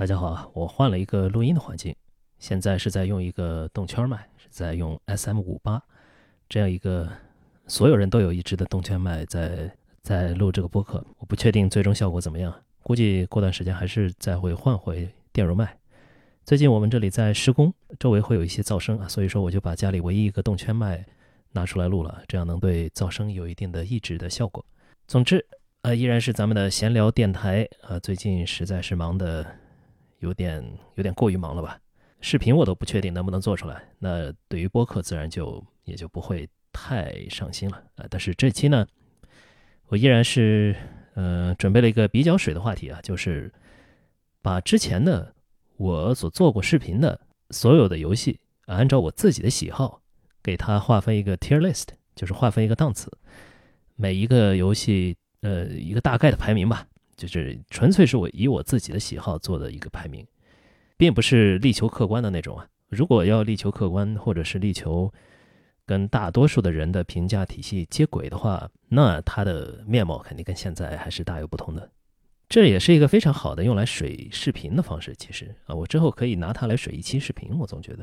大家好啊，我换了一个录音的环境，现在是在用一个动圈麦，是在用 SM58 这样一个所有人都有一支的动圈麦在录这个播客。我不确定最终效果怎么样，估计过段时间还是再会换回电容麦。最近我们这里在施工，周围会有一些噪声啊，所以说我就把家里唯一一个动圈麦拿出来录了，这样能对噪声有一定的抑制的效果。总之依然是咱们的闲聊电台啊，最近实在是忙的有点过于忙了吧，视频我都不确定能不能做出来，那对于播客自然也就不会太上心了啊。但是这期呢，我依然是准备了一个比较水的话题啊，就是把之前的我所做过视频的所有的游戏，按照我自己的喜好给它划分一个 Tier-List， 就是划分一个档次，每一个游戏一个大概的排名吧，就是纯粹是我以我自己的喜好做的一个排名，并不是力求客观的那种啊。如果要力求客观，或者是力求跟大多数的人的评价体系接轨的话，那它的面貌肯定跟现在还是大有不同的。这也是一个非常好的用来水视频的方式，其实啊，我之后可以拿它来水一期视频。我总觉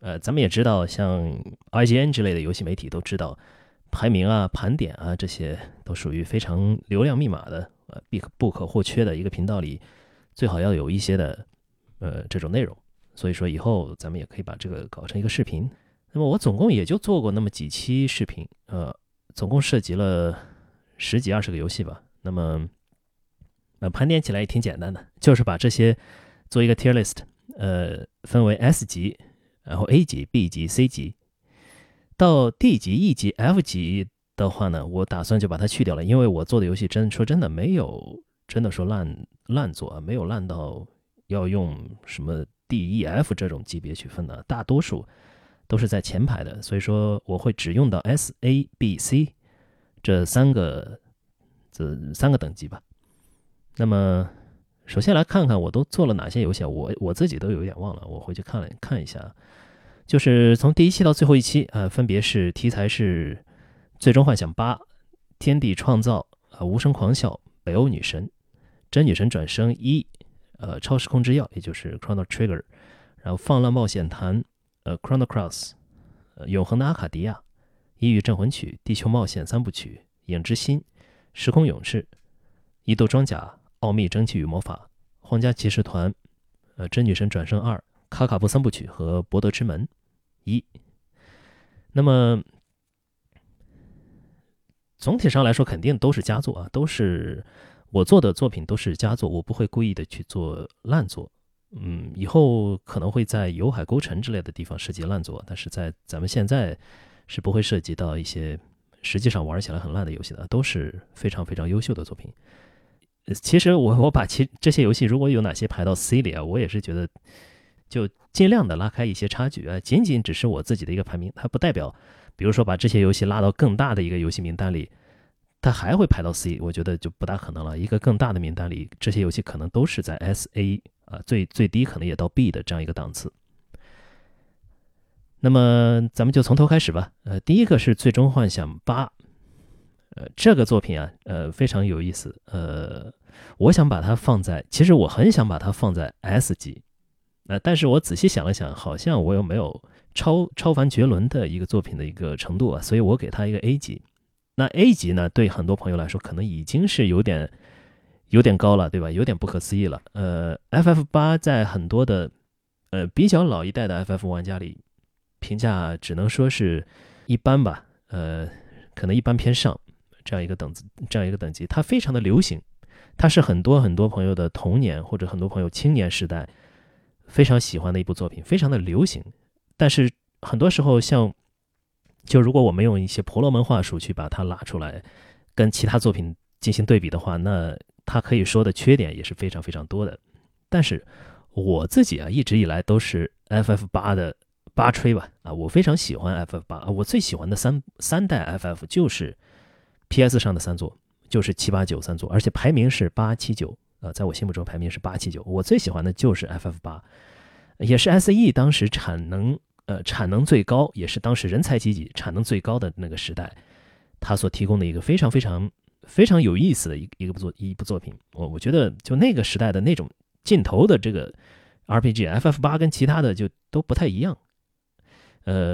得咱们也知道，像 IGN 之类的游戏媒体都知道，排名啊、盘点啊，这些都属于非常流量密码的不可或缺的一个频道里，最好要有一些的这种内容。所以说以后咱们也可以把这个搞成一个视频。那么我总共也就做过那么几期视频，总共涉及了10几20个游戏吧。那么盘点起来也挺简单的，就是把这些做一个 tier list， 分为 S 级，然后 A 级、B 级、C 级，到 D 级、E 级、F 级。的话呢，我打算就把它去掉了，因为我做的游戏说真的没有真的说烂做，没有烂到要用什么 DEF 这种级别去分的，大多数都是在前排的，所以说我会只用到 SABC 这三个等级吧。那么首先来看看我都做了哪些游戏，我自己都有点忘了，我回去看一下，就是从第一期到最后一期分别是题材是最终幻想8、天地创造、无声狂笑、北欧女神、真女神转生1、超时空之钥，也就是 Chrono Trigger， 然后放浪冒险谈、Chrono Cross、永恒的阿卡迪亚、异域镇魂曲、地球冒险三部曲、影之心、时空勇士、异度装甲、奥秘蒸汽与魔法、皇家骑士团、真女神转生2、卡卡布三部曲和博德之门1。那么总体上来说肯定都是佳作啊，都是我做的作品，都是佳作，我不会故意的去做烂作。以后可能会在有海沟城之类的地方涉及烂作，但是在咱们现在是不会涉及到一些实际上玩起来很烂的游戏的，都是非常非常优秀的作品。其实我把这些游戏如果有哪些排到 C 里啊，我也是觉得就尽量的拉开一些差距啊，仅仅只是我自己的一个排名，它不代表比如说把这些游戏拉到更大的一个游戏名单里，它还会排到 C， 我觉得就不大可能了。一个更大的名单里，这些游戏可能都是在 SA 最低可能也到 B 的这样一个档次。那么咱们就从头开始吧。第一个是《最终幻想8》，这个作品啊，非常有意思。我想把它放在，其实我很想把它放在 S 级，但是我仔细想了想，好像我又没有超凡绝伦的一个作品的一个程度啊，所以我给他一个 A 级。那 A 级呢，对很多朋友来说可能已经是有点高了，对吧？有点不可思议了。FF8 在很多的比较老一代的 FF 玩家里，评价只能说是一般吧，可能一般偏上这样一个等级。它非常的流行，它是很多很多朋友的童年或者很多朋友青年时代非常喜欢的一部作品，非常的流行。但是很多时候就如果我们用一些婆罗门话术去把它拉出来跟其他作品进行对比的话，那它可以说的缺点也是非常非常多的。但是我自己啊，一直以来都是 FF8 的八吹吧，我非常喜欢 FF8，我最喜欢的三代 FF 就是 PS 上的三座，就是789三座，而且排名是879，在我心目中排名是879，我最喜欢的就是 FF8， 也是 SE 当时产能最高，也是当时人才济济、产能最高的那个时代，他所提供的一个非常非常非常有意思的一部作品。我觉得就那个时代的那种尽头的这个 RPG，FF8 跟其他的就都不太一样。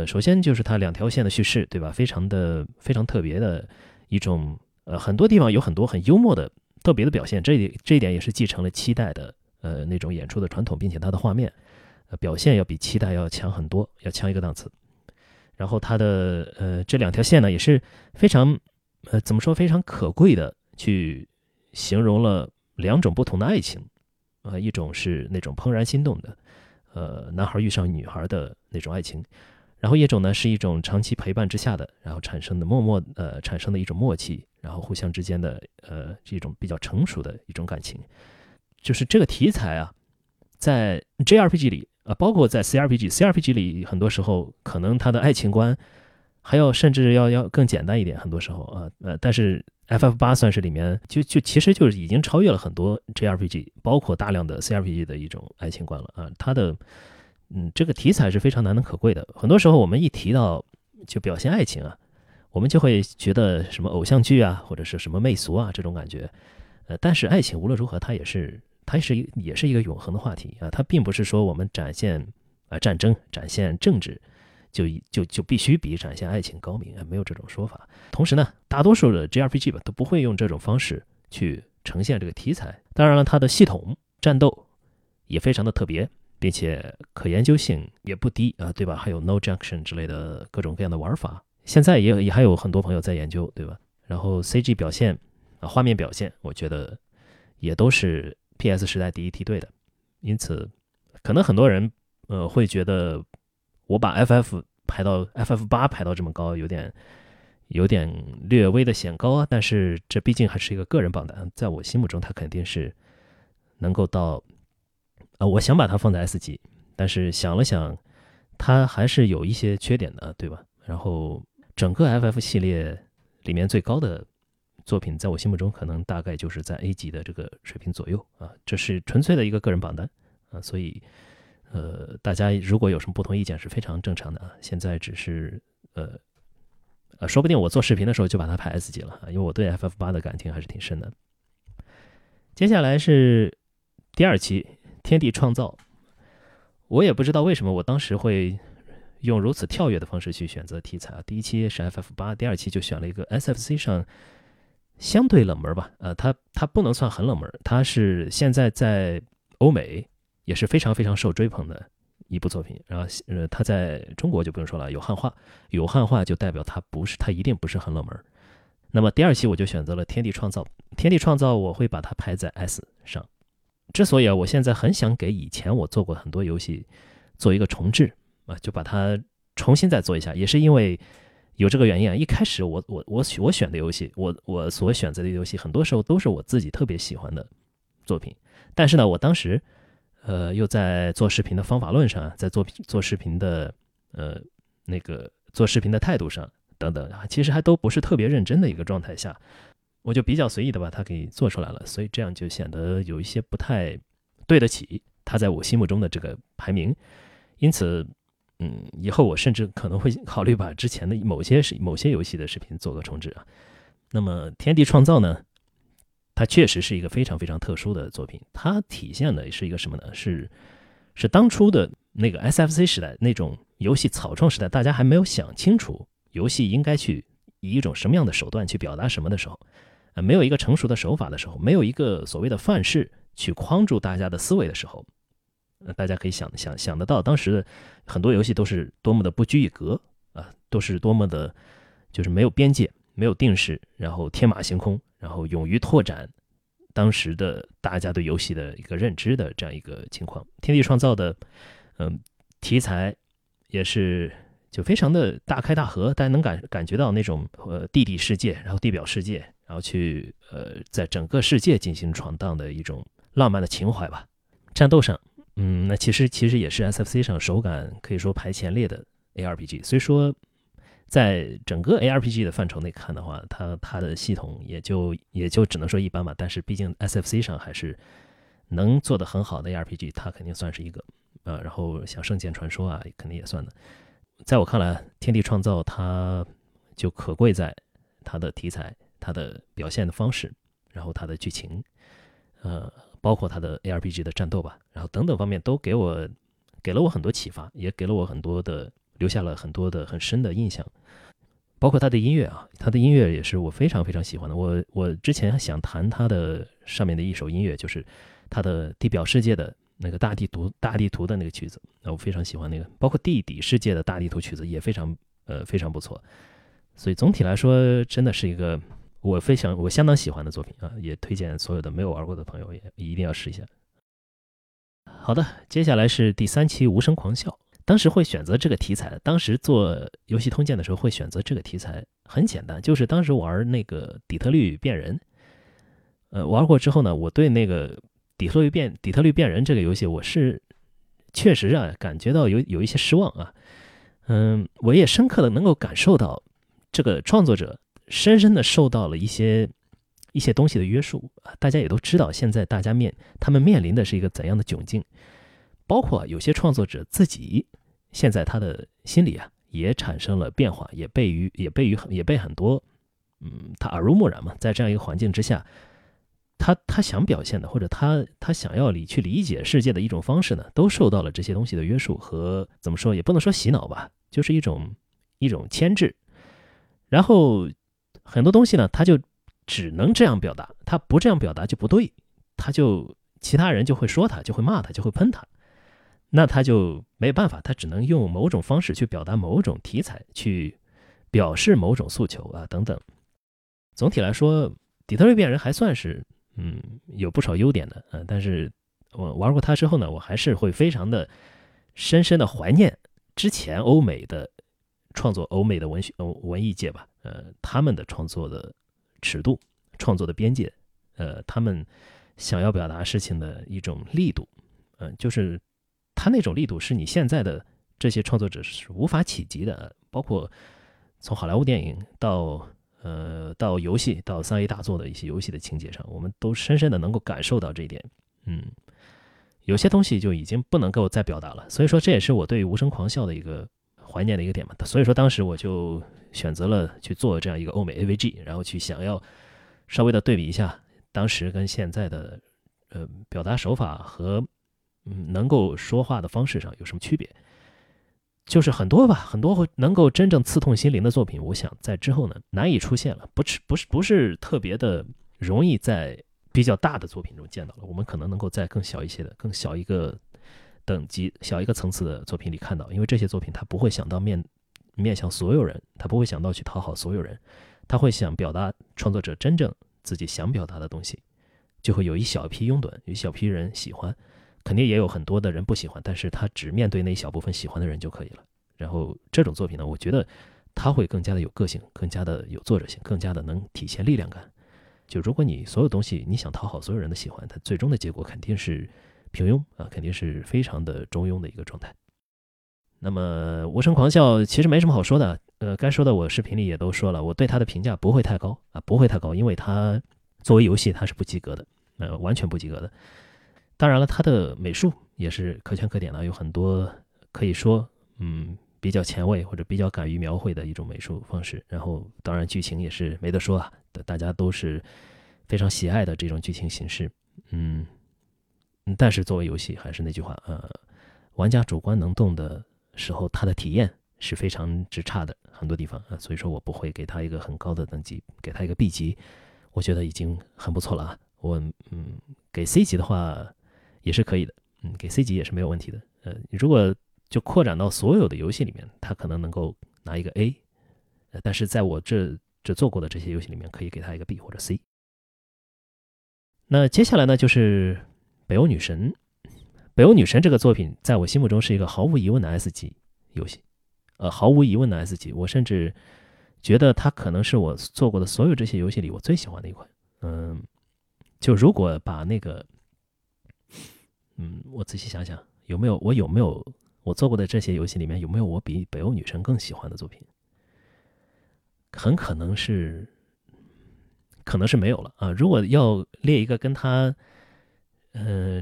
首先就是它两条线的叙事，对吧？非常特别的一种，很多地方有很多很幽默的特别的表现，这一点也是继承了七代的那种演出的传统，并且它的画面表现要比七代要强很多，要强一个档次。然后它的这两条线呢，也是非常怎么说，非常可贵的去形容了两种不同的爱情，一种是那种怦然心动的，男孩遇上女孩的那种爱情。然后一种呢是一种长期陪伴之下的，然后产生的一种默契，然后互相之间的这种比较成熟的一种感情。就是这个题材啊，在 JRPG 里包括在 CRPG 里，很多时候可能它的爱情观还要甚至要更简单一点，很多时候但是 FF8 算是里面就其实就是已经超越了很多 JRPG， 包括大量的 CRPG 的一种爱情观了啊。它的这个题材是非常难能可贵的。很多时候我们一提到就表现爱情啊，我们就会觉得什么偶像剧啊，或者是什么媚俗啊这种感觉。但是爱情无论如何，它也是一个永恒的话题啊。它并不是说我们展现战争、展现政治就必须比展现爱情高明，没有这种说法。同时呢，大多数的 JRPG 吧都不会用这种方式去呈现这个题材。当然了，它的系统战斗也非常的特别，并且可研究性也不低啊，对吧？还有 No Junction 之类的各种各样的玩法，现在也还有很多朋友在研究，对吧？然后 CG 表现啊，画面表现，我觉得也都是 PS 时代第一梯队的。因此，可能很多人会觉得我把 FF8 排到这么高，有点略微的显高啊。但是这毕竟还是一个个人榜单，在我心目中它肯定是能够到。我想把它放在 S 级，但是想了想它还是有一些缺点的，对吧？然后整个 FF 系列里面最高的作品，在我心目中可能大概就是在 A 级的这个水平左右啊。这是纯粹的一个个人榜单啊，所以大家如果有什么不同意见是非常正常的啊。现在只是说不定我做视频的时候就把它排 S 级了啊，因为我对 FF8 的感情还是挺深的。接下来是第二期天地创造，我也不知道为什么我当时会用如此跳跃的方式去选择题材啊。第一期是 FF8， 第二期就选了一个 SFC 上相对冷门吧，它不能算很冷门，它是现在在欧美也是非常非常受追捧的一部作品。然后它在中国就不用说了，有汉化就代表它一定不是很冷门。那么第二期我就选择了天地创造，天地创造我会把它排在 S 上。之所以我现在很想给以前我做过很多游戏做一个重置啊，就把它重新再做一下，也是因为有这个原因啊。一开始我选的游戏，我所选择的游戏，很多时候都是我自己特别喜欢的作品。但是呢，我当时又在做视频的方法论上，在做视频的做视频的态度上等等啊，其实还都不是特别认真的一个状态下。我就比较随意的把它给做出来了，所以这样就显得有一些不太对得起它在我心目中的这个排名。因此以后我甚至可能会考虑把之前的某些游戏的视频做个重置啊。那么天地创造呢，它确实是一个非常非常特殊的作品。它体现的是一个什么呢？是当初的那个 SFC 时代，那种游戏草创时代，大家还没有想清楚游戏应该去以一种什么样的手段去表达什么的时候，没有一个成熟的手法的时候，没有一个所谓的范式去框住大家的思维的时候，大家可以想得到当时很多游戏都是多么的不拘一格啊，都是多么的就是没有边界，没有定式，然后天马行空，然后勇于拓展当时的大家对游戏的一个认知的这样一个情况。天地创造的题材也是就非常的大开大合，大家能感觉到那种地底世界，然后地表世界，然后去在整个世界进行闯荡的一种浪漫的情怀吧。战斗上，那其实也是 SFC 上手感可以说排前列的 ARPG。 所以说在整个 ARPG 的范畴内看的话，它的系统也就只能说一般吧。但是毕竟 SFC 上还是能做得很好的 ARPG， 它肯定算是一个然后像圣剑传说啊肯定也算的。在我看来，天地创造它就可贵在它的题材，它的表现的方式，然后它的剧情包括它的 ARPG 的战斗吧，然后等等方面都给了我很多启发，也给了我很多的留下了很多的很深的印象。包括它的音乐啊，它的音乐也是我非常非常喜欢的。我之前想谈它的上面的一首音乐，就是它的地表世界的那个大地图的那个曲子，我非常喜欢那个。包括地底世界的大地图曲子也非常不错。所以总体来说，真的是一个我相当喜欢的作品啊，也推荐所有的没有玩过的朋友也一定要试一下。好的，接下来是第3期《无声狂笑》。当时会选择这个题材，当时做游戏通鉴的时候会选择这个题材，很简单，就是当时玩那个底特律变人，玩过之后呢，我对那个底特律变人这个游戏，我是确实啊感觉到有一些失望啊，我也深刻的能够感受到这个创作者深深的受到了一些东西的约束啊，大家也都知道现在大家他们面临的是一个怎样的窘境，包括有些创作者自己。现在他的心理啊也产生了变化，也被很多他耳濡目染嘛，在这样一个环境之下，他想表现的或者他想要去理解世界的一种方式呢，都受到了这些东西的约束和怎么说，也不能说洗脑吧，就是一种牵制。然后很多东西呢，他就只能这样表达，他不这样表达就不对，其他人就会说他，就会骂他，就会喷他。那他就没办法，他只能用某种方式去表达某种题材，去表示某种诉求啊等等。总体来说，底特律变人还算是有不少优点的啊，但是我玩过它之后呢，我还是会非常的深深的怀念之前欧美的创作，欧美的文艺界吧，他们的创作的尺度、创作的边界，他们想要表达事情的一种力度，就是。他那种力度是你现在的这些创作者是无法企及的，包括从好莱坞电影到游戏，到3A 大作的一些游戏的情节上，我们都深深的能够感受到这一点。有些东西就已经不能够再表达了，所以说这也是我对无声狂笑的一个怀念的一个点嘛。所以说当时我就选择了去做这样一个欧美 AVG， 然后去想要稍微的对比一下当时跟现在的表达手法和能够说话的方式上有什么区别。就是很多能够真正刺痛心灵的作品，我想在之后呢难以出现了，不是特别的容易在比较大的作品中见到了，我们可能能够在更小一些的、更小一个等级、小一个层次的作品里看到。因为这些作品它不会想到面向所有人，它不会想到去讨好所有人，它会想表达创作者真正自己想表达的东西，就会有一小批拥趸，有一小批人喜欢，肯定也有很多的人不喜欢，但是他只面对那一小部分喜欢的人就可以了。然后这种作品呢，我觉得它会更加的有个性，更加的有作者性，更加的能体现力量感。就如果你所有东西你想讨好所有人的喜欢，它最终的结果肯定是平庸啊，肯定是非常的中庸的一个状态。那么无声狂笑其实没什么好说的，该说的我视频里也都说了，我对它的评价不会太高啊，不会太高，因为它作为游戏它是不及格的，完全不及格的。当然了，他的美术也是可圈可点的，有很多可以说比较前卫或者比较敢于描绘的一种美术方式。然后当然剧情也是没得说啊，大家都是非常喜爱的这种剧情形式。但是作为游戏还是那句话，玩家主观能动的时候，他的体验是非常之差的，很多地方啊，所以说我不会给他一个很高的等级，给他一个 B 级，我觉得已经很不错了啊。我给 C 级的话也是可以的，给 C 级也是没有问题的。如果就扩展到所有的游戏里面，它可能能够拿一个 A， 但是在我这做过的这些游戏里面，可以给它一个 B 或者 C。那接下来呢，就是北欧女神。北欧女神这个作品，在我心目中是一个毫无疑问的 S 级游戏，毫无疑问的 S 级。我甚至觉得它可能是我做过的所有这些游戏里我最喜欢的一款。就如果把那个我仔细想想，有没有我做过的这些游戏里面有没有我比北欧女神更喜欢的作品？很可能是没有了啊。如果要列一个跟它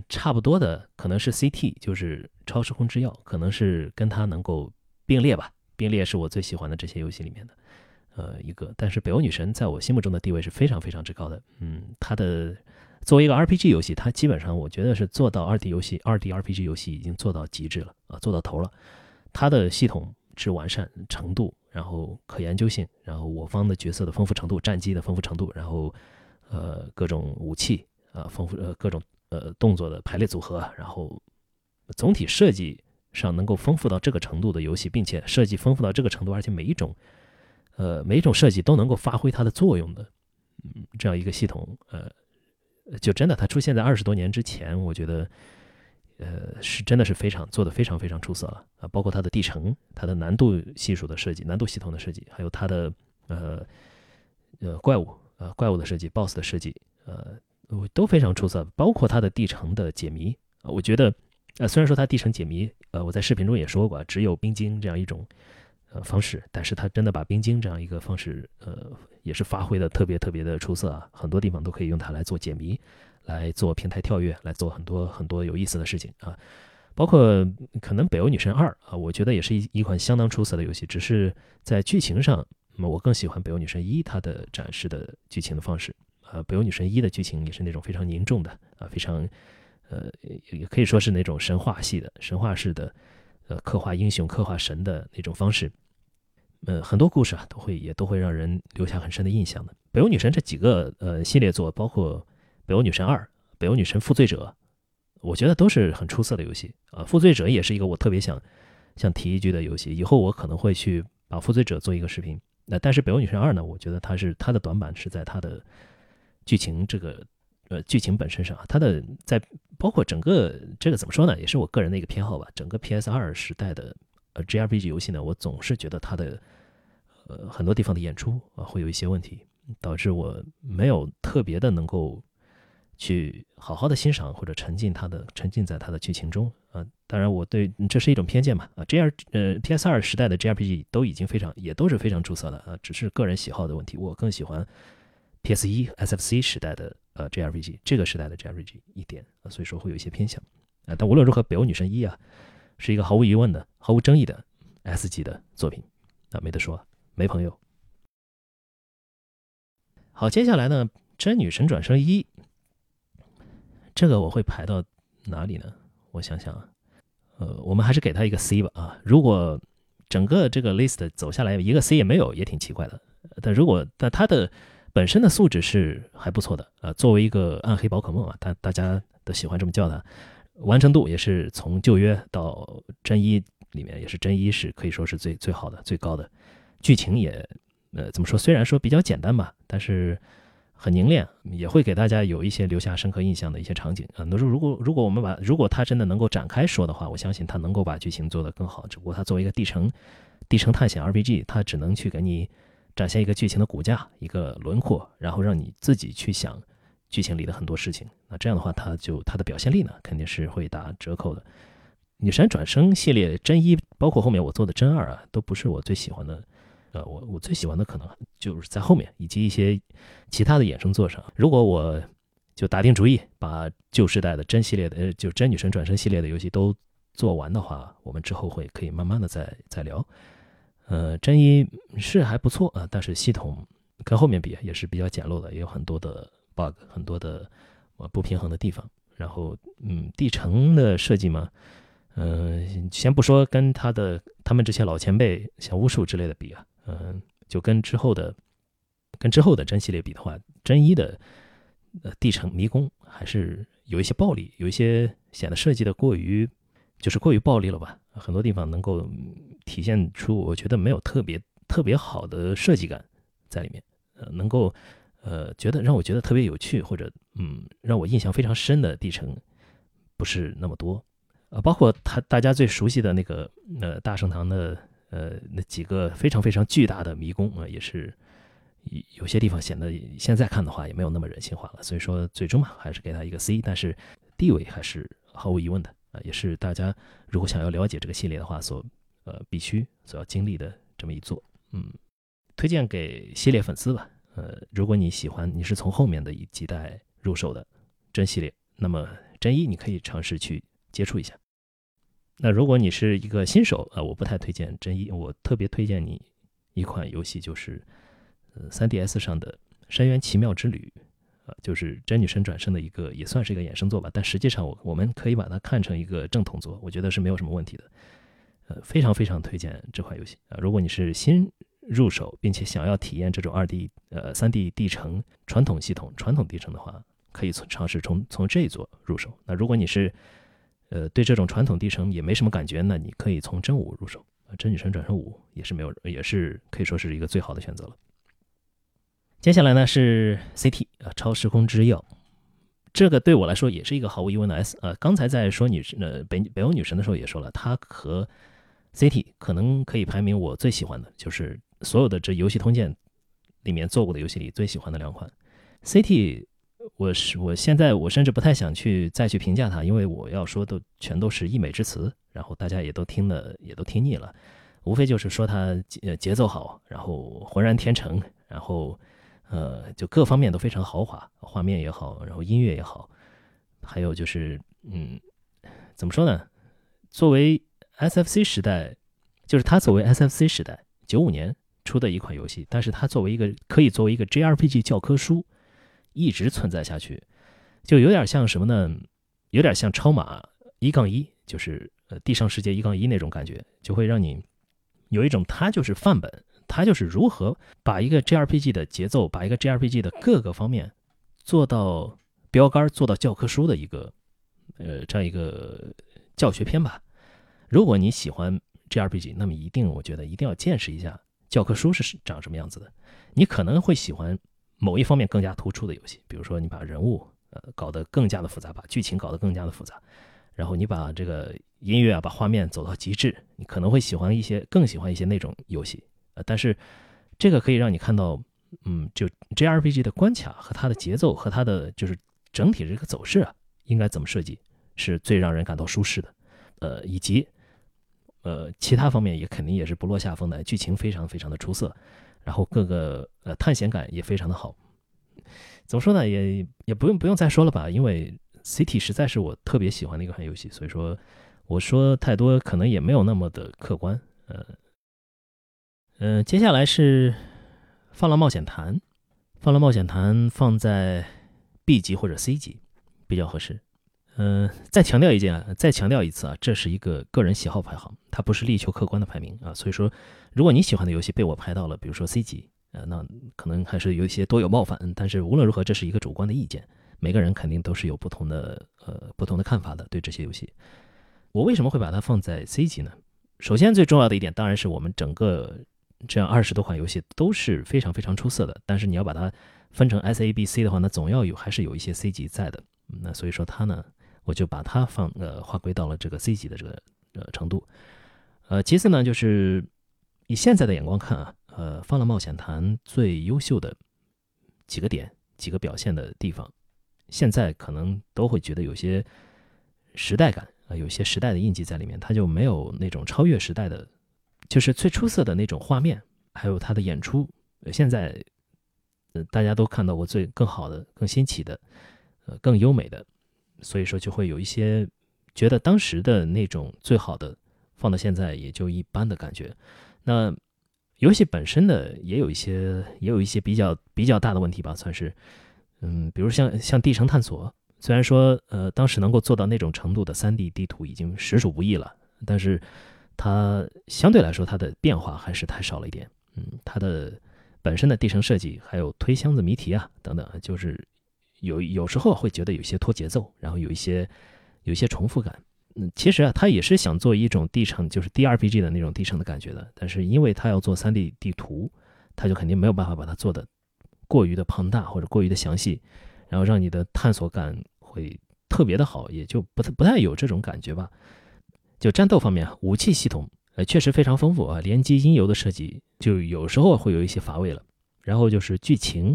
差不多的，可能是 CT， 就是超时空之钥，可能是跟它能够并列吧。并列是我最喜欢的这些游戏里面的一个。但是北欧女神在我心目中的地位是非常非常之高的。它的作为一个 RPG 游戏，它基本上我觉得是做到 2D 游戏 2D RPG 游戏已经做到极致了啊，做到头了。它的系统之完善程度，然后可研究性，然后我方的角色的丰富程度，战机的丰富程度，然后各种武器啊，丰富各种动作的排列组合，然后总体设计上能够丰富到这个程度的游戏，并且设计丰富到这个程度，而且每一种设计都能够发挥它的作用的这样一个系统，就真的它出现在20多年之前，我觉得是真的是做得非常非常出色了啊！包括它的地城、它的难度系数的设计、难度系统的设计，还有它的怪物的设计、BOSS 的设计，都非常出色。包括它的地城的解谜啊，我觉得虽然说它地城解谜，我在视频中也说过，只有冰晶这样一种方式，但是它真的把冰晶这样一个方式也是发挥的特别特别的出色啊，很多地方都可以用它来做解谜，来做平台跳跃，来做很多很多有意思的事情啊。包括可能北欧女神2啊，我觉得也是一款相当出色的游戏，只是在剧情上我更喜欢北欧女神1它的展示的剧情的方式啊。北欧女神1的剧情也是那种非常凝重的啊，非常也可以说是那种神话系的神话式的刻画英雄刻画神的那种方式。很多故事啊都会让人留下很深的印象的。北欧女神这几个系列作，包括北欧女神2、北欧女神负罪者，我觉得都是很出色的游戏啊。负罪者也是一个我特别想提一句的游戏，以后我可能会去把负罪者做一个视频。但是北欧女神2呢，我觉得它的短板是在它的剧情这个剧情本身上，它的在包括整个这个怎么说呢，也是我个人的一个偏好吧。整个 PS2 时代的JRPG 游戏呢，我总是觉得它的很多地方的演出啊会有一些问题，导致我没有特别的能够去好好的欣赏或者沉浸在它的剧情中啊。当然我对这是一种偏见嘛啊，PS2 时代的 JRPG 也都是非常出色的啊，只是个人喜好的问题。我更喜欢 PS1 SFC 时代的JRPG 这个时代的 JRPG 一点啊，所以说会有一些偏向啊。但无论如何，北欧女神1啊是一个毫无疑问的毫无争议的 S 级的作品啊，没得说没朋友。好，接下来呢，真女神转生1，这个我会排到哪里呢？我想想啊，我们还是给他一个 C 吧啊。如果整个这个 list 走下来一个 C 也没有，也挺奇怪的。但他的本身的素质是还不错的啊，作为一个暗黑宝可梦啊，大家都喜欢这么叫它。完成度也是从旧约到真一里面，也是真一是可以说是最好的、最高的。剧情也怎么说，虽然说比较简单吧，但是很凝练，也会给大家有一些留下深刻印象的一些场景啊。如果如果他真的能够展开说的话，我相信他能够把剧情做得更好。只不过他作为一个地城探险 RPG， 他只能去给你展现一个剧情的骨架、一个轮廓，然后让你自己去想剧情里的很多事情。那这样的话，他的表现力呢，肯定是会打折扣的。女神转生系列真一，包括后面我做的真2啊，都不是我最喜欢的。我最喜欢的可能就是在后面，以及一些其他的衍生作上。如果我就打定主意把旧时代的真系列的就真女神转生系列的游戏都做完的话，我们之后可以慢慢的再聊。真一是还不错啊，但是系统跟后面比也是比较简陋的，也有很多的 bug， 很多的不平衡的地方。然后地城的设计嘛，先不说跟他们这些老前辈像巫术之类的比啊，就跟之后的真系列比的话，真一的地城迷宫还是有一些暴力，有一些显得设计的过于暴力了吧。很多地方能够体现出我觉得没有特别特别好的设计感在里面，能够让我觉得特别有趣或者让我印象非常深的地城不是那么多。包括大家最熟悉的那个大圣堂的那几个非常非常巨大的迷宫啊，也是有些地方显得现在看的话也没有那么人性化了。所以说最终嘛，还是给他一个 C， 但是地位还是毫无疑问的啊，也是大家如果想要了解这个系列的话所要经历的这么一作。推荐给系列粉丝吧。如果你是从后面的几代入手的真系列，那么真一你可以尝试去接触一下。那如果你是一个新手我不太推荐真一，我特别推荐你一款游戏，就是3DS 上的《深渊奇妙之旅》就是真女神转生的一个，也算是一个衍生作吧，但实际上我们可以把它看成一个正统作，我觉得是没有什么问题的。非常非常推荐这款游戏啊！如果你是新入手并且想要体验这种 2D 3D 地城传统地城的话，可以尝试从这一座入手。那如果你是对这种传统地城也没什么感觉，那你可以从真5入手，真女神转生5也是可以说是一个最好的选择了。接下来呢是 CT 超时空之钥，这个对我来说也是一个毫无疑问的 S。刚才在说北欧女神的时候也说了，它和 CT 可能可以排名我最喜欢的，就是所有的这游戏通鉴里面做过的游戏里最喜欢的两款。 CT 我现在我甚至不太想再去评价它，因为我要说都全都是溢美之词，然后大家也都听腻了，无非就是说它节奏好，然后浑然天成，然后就各方面都非常豪华，画面也好，然后音乐也好，还有就是怎么说呢，作为 SFC 时代95年出的一款游戏，但是它可以作为一个 JRPG 教科书一直存在下去，就有点像什么呢，有点像超马 1-1， 就是地上世界 1-1 那种感觉，就会让你有一种它就是范本，它就是如何把一个 JRPG 的节奏，把一个 JRPG 的各个方面做到标杆，做到教科书的一个这样一个教学篇吧。如果你喜欢 JRPG， 那么我觉得一定要见识一下教科书是长什么样子的。你可能会喜欢某一方面更加突出的游戏，比如说你把人物搞得更加的复杂，把剧情搞得更加的复杂，然后你把这个音乐把画面走到极致，你可能会更喜欢一些那种游戏。但是这个可以让你看到就 JRPG 的关卡和它的节奏和它的就是整体这个走势应该怎么设计是最让人感到舒适的。以及其他方面也肯定也是不落下风的，剧情非常非常的出色，然后各个探险感也非常的好。怎么说呢，也不用再说了吧，因为 City 实在是我特别喜欢的一个游戏，所以说我说太多可能也没有那么的客观。接下来是放浪冒险谈，放浪冒险谈放在 B 级或者 C 级比较合适。再强调一次啊，这是一个个人喜好排行，它不是力求客观的排名啊。所以说，如果你喜欢的游戏被我排到了，比如说 C 级，那可能还是有一些多有冒犯。但是无论如何，这是一个主观的意见，每个人肯定都是有不同的看法的对这些游戏。我为什么会把它放在 C 级呢？首先最重要的一点，当然是我们整个这样20多款游戏都是非常非常出色的，但是你要把它分成 S、A、B、C 的话，那总要还是有一些 C 级在的。那所以说它呢，我就把它划归到了这个 C 级的这个程度。其次呢，就是以现在的眼光看放浪冒险谈最优秀的几个点、几个表现的地方，现在可能都会觉得有些时代感有些时代的印记在里面，它就没有那种超越时代的，就是最出色的那种画面，还有它的演出。现在大家都看到过更好的、更新奇的、更优美的，所以说就会有一些觉得当时的那种最好的放到现在也就一般的感觉。那游戏本身的也有一些比较大的问题吧，算是比如像地城探索，虽然说当时能够做到那种程度的 3D 地图已经实属不易了，但是它相对来说它的变化还是太少了一点。它的本身的地城设计还有推箱子谜题等等，就是有时候会觉得有些拖节奏，然后有一些重复感。其实他也是想做一种地城，就是 DRPG 的那种地城的感觉的，但是因为他要做 3D 地图，他就肯定没有办法把它做的过于的庞大或者过于的详细，然后让你的探索感会特别的好，也就不太有这种感觉吧。就战斗方面，武器系统确实非常丰富联机音游的设计就有时候会有一些乏味了。然后就是剧情、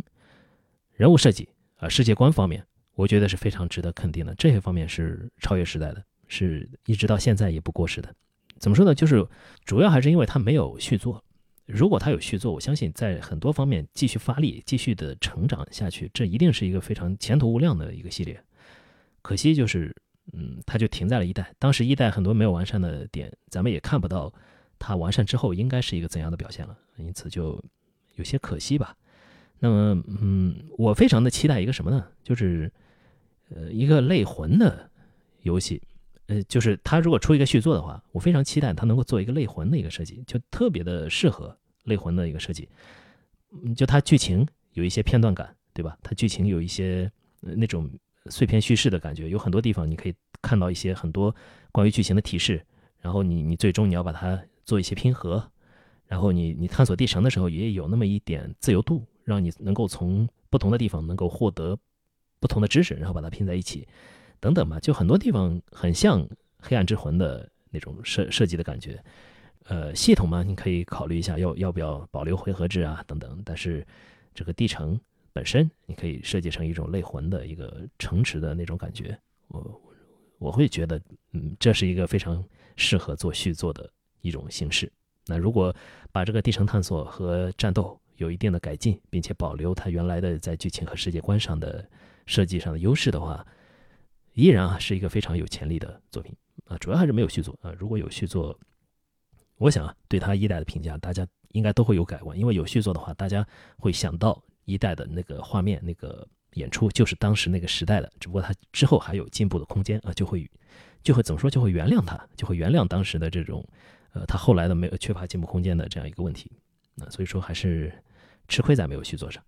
人物设计世界观方面，我觉得是非常值得肯定的，这些方面是超越时代的，是一直到现在也不过时的。怎么说呢，就是主要还是因为它没有续作，如果它有续作，我相信在很多方面继续发力，继续的成长下去，这一定是一个非常前途无量的一个系列。可惜就是它就停在了一代，当时一代很多没有完善的点，咱们也看不到它完善之后应该是一个怎样的表现了，因此就有些可惜吧。那么我非常的期待一个什么呢，就是一个类魂的游戏，就是他如果出一个续作的话，我非常期待他能够做一个类魂的一个设计，就特别的适合类魂的一个设计。就它剧情有一些片段感，对吧？它剧情有一些那种碎片叙事的感觉，有很多地方你可以看到一些很多关于剧情的提示，然后你最终你要把它做一些拼合，然后你探索地城的时候也有那么一点自由度，让你能够从不同的地方能够获得不同的知识，然后把它拼在一起等等吧。就很多地方很像黑暗之魂的那种设计的感觉。系统嘛，你可以考虑一下要不要保留回合制啊等等，但是这个地城本身你可以设计成一种类魂的一个城池的那种感觉。我会觉得这是一个非常适合做续作的一种形式。那如果把这个地城探索和战斗有一定的改进，并且保留它原来的在剧情和世界观上的设计上的优势的话，依然是一个非常有潜力的作品啊。主要还是没有续作啊，如果有续作，我想对它一代的评价大家应该都会有改观，因为有续作的话大家会想到一代的那个画面那个演出就是当时那个时代的，只不过它之后还有进步的空间啊，就会怎么说，就会原谅它，就会原谅当时的这种它后来的没有缺乏进步空间的这样一个问题。那所以说还是吃亏在没有续作上。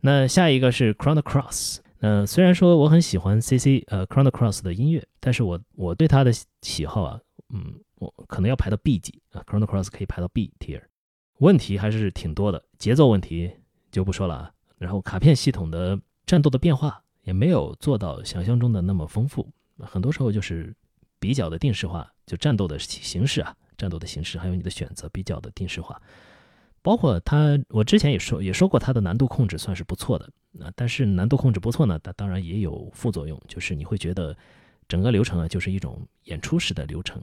那下一个是 Chrono Cross。虽然说我很喜欢 Chrono Cross 的音乐，但是我对它的喜好我可能要排到 B 级啊 ，Chrono Cross 可以排到 B tier。问题还是挺多的，节奏问题就不说了啊。然后卡片系统的战斗的变化也没有做到想象中的那么丰富，很多时候就是比较的定式化，就战斗的形式还有你的选择比较的定式化。包括它，我之前也说过它的难度控制算是不错的，但是难度控制不错呢，它当然也有副作用，就是你会觉得整个流程就是一种演出式的流程，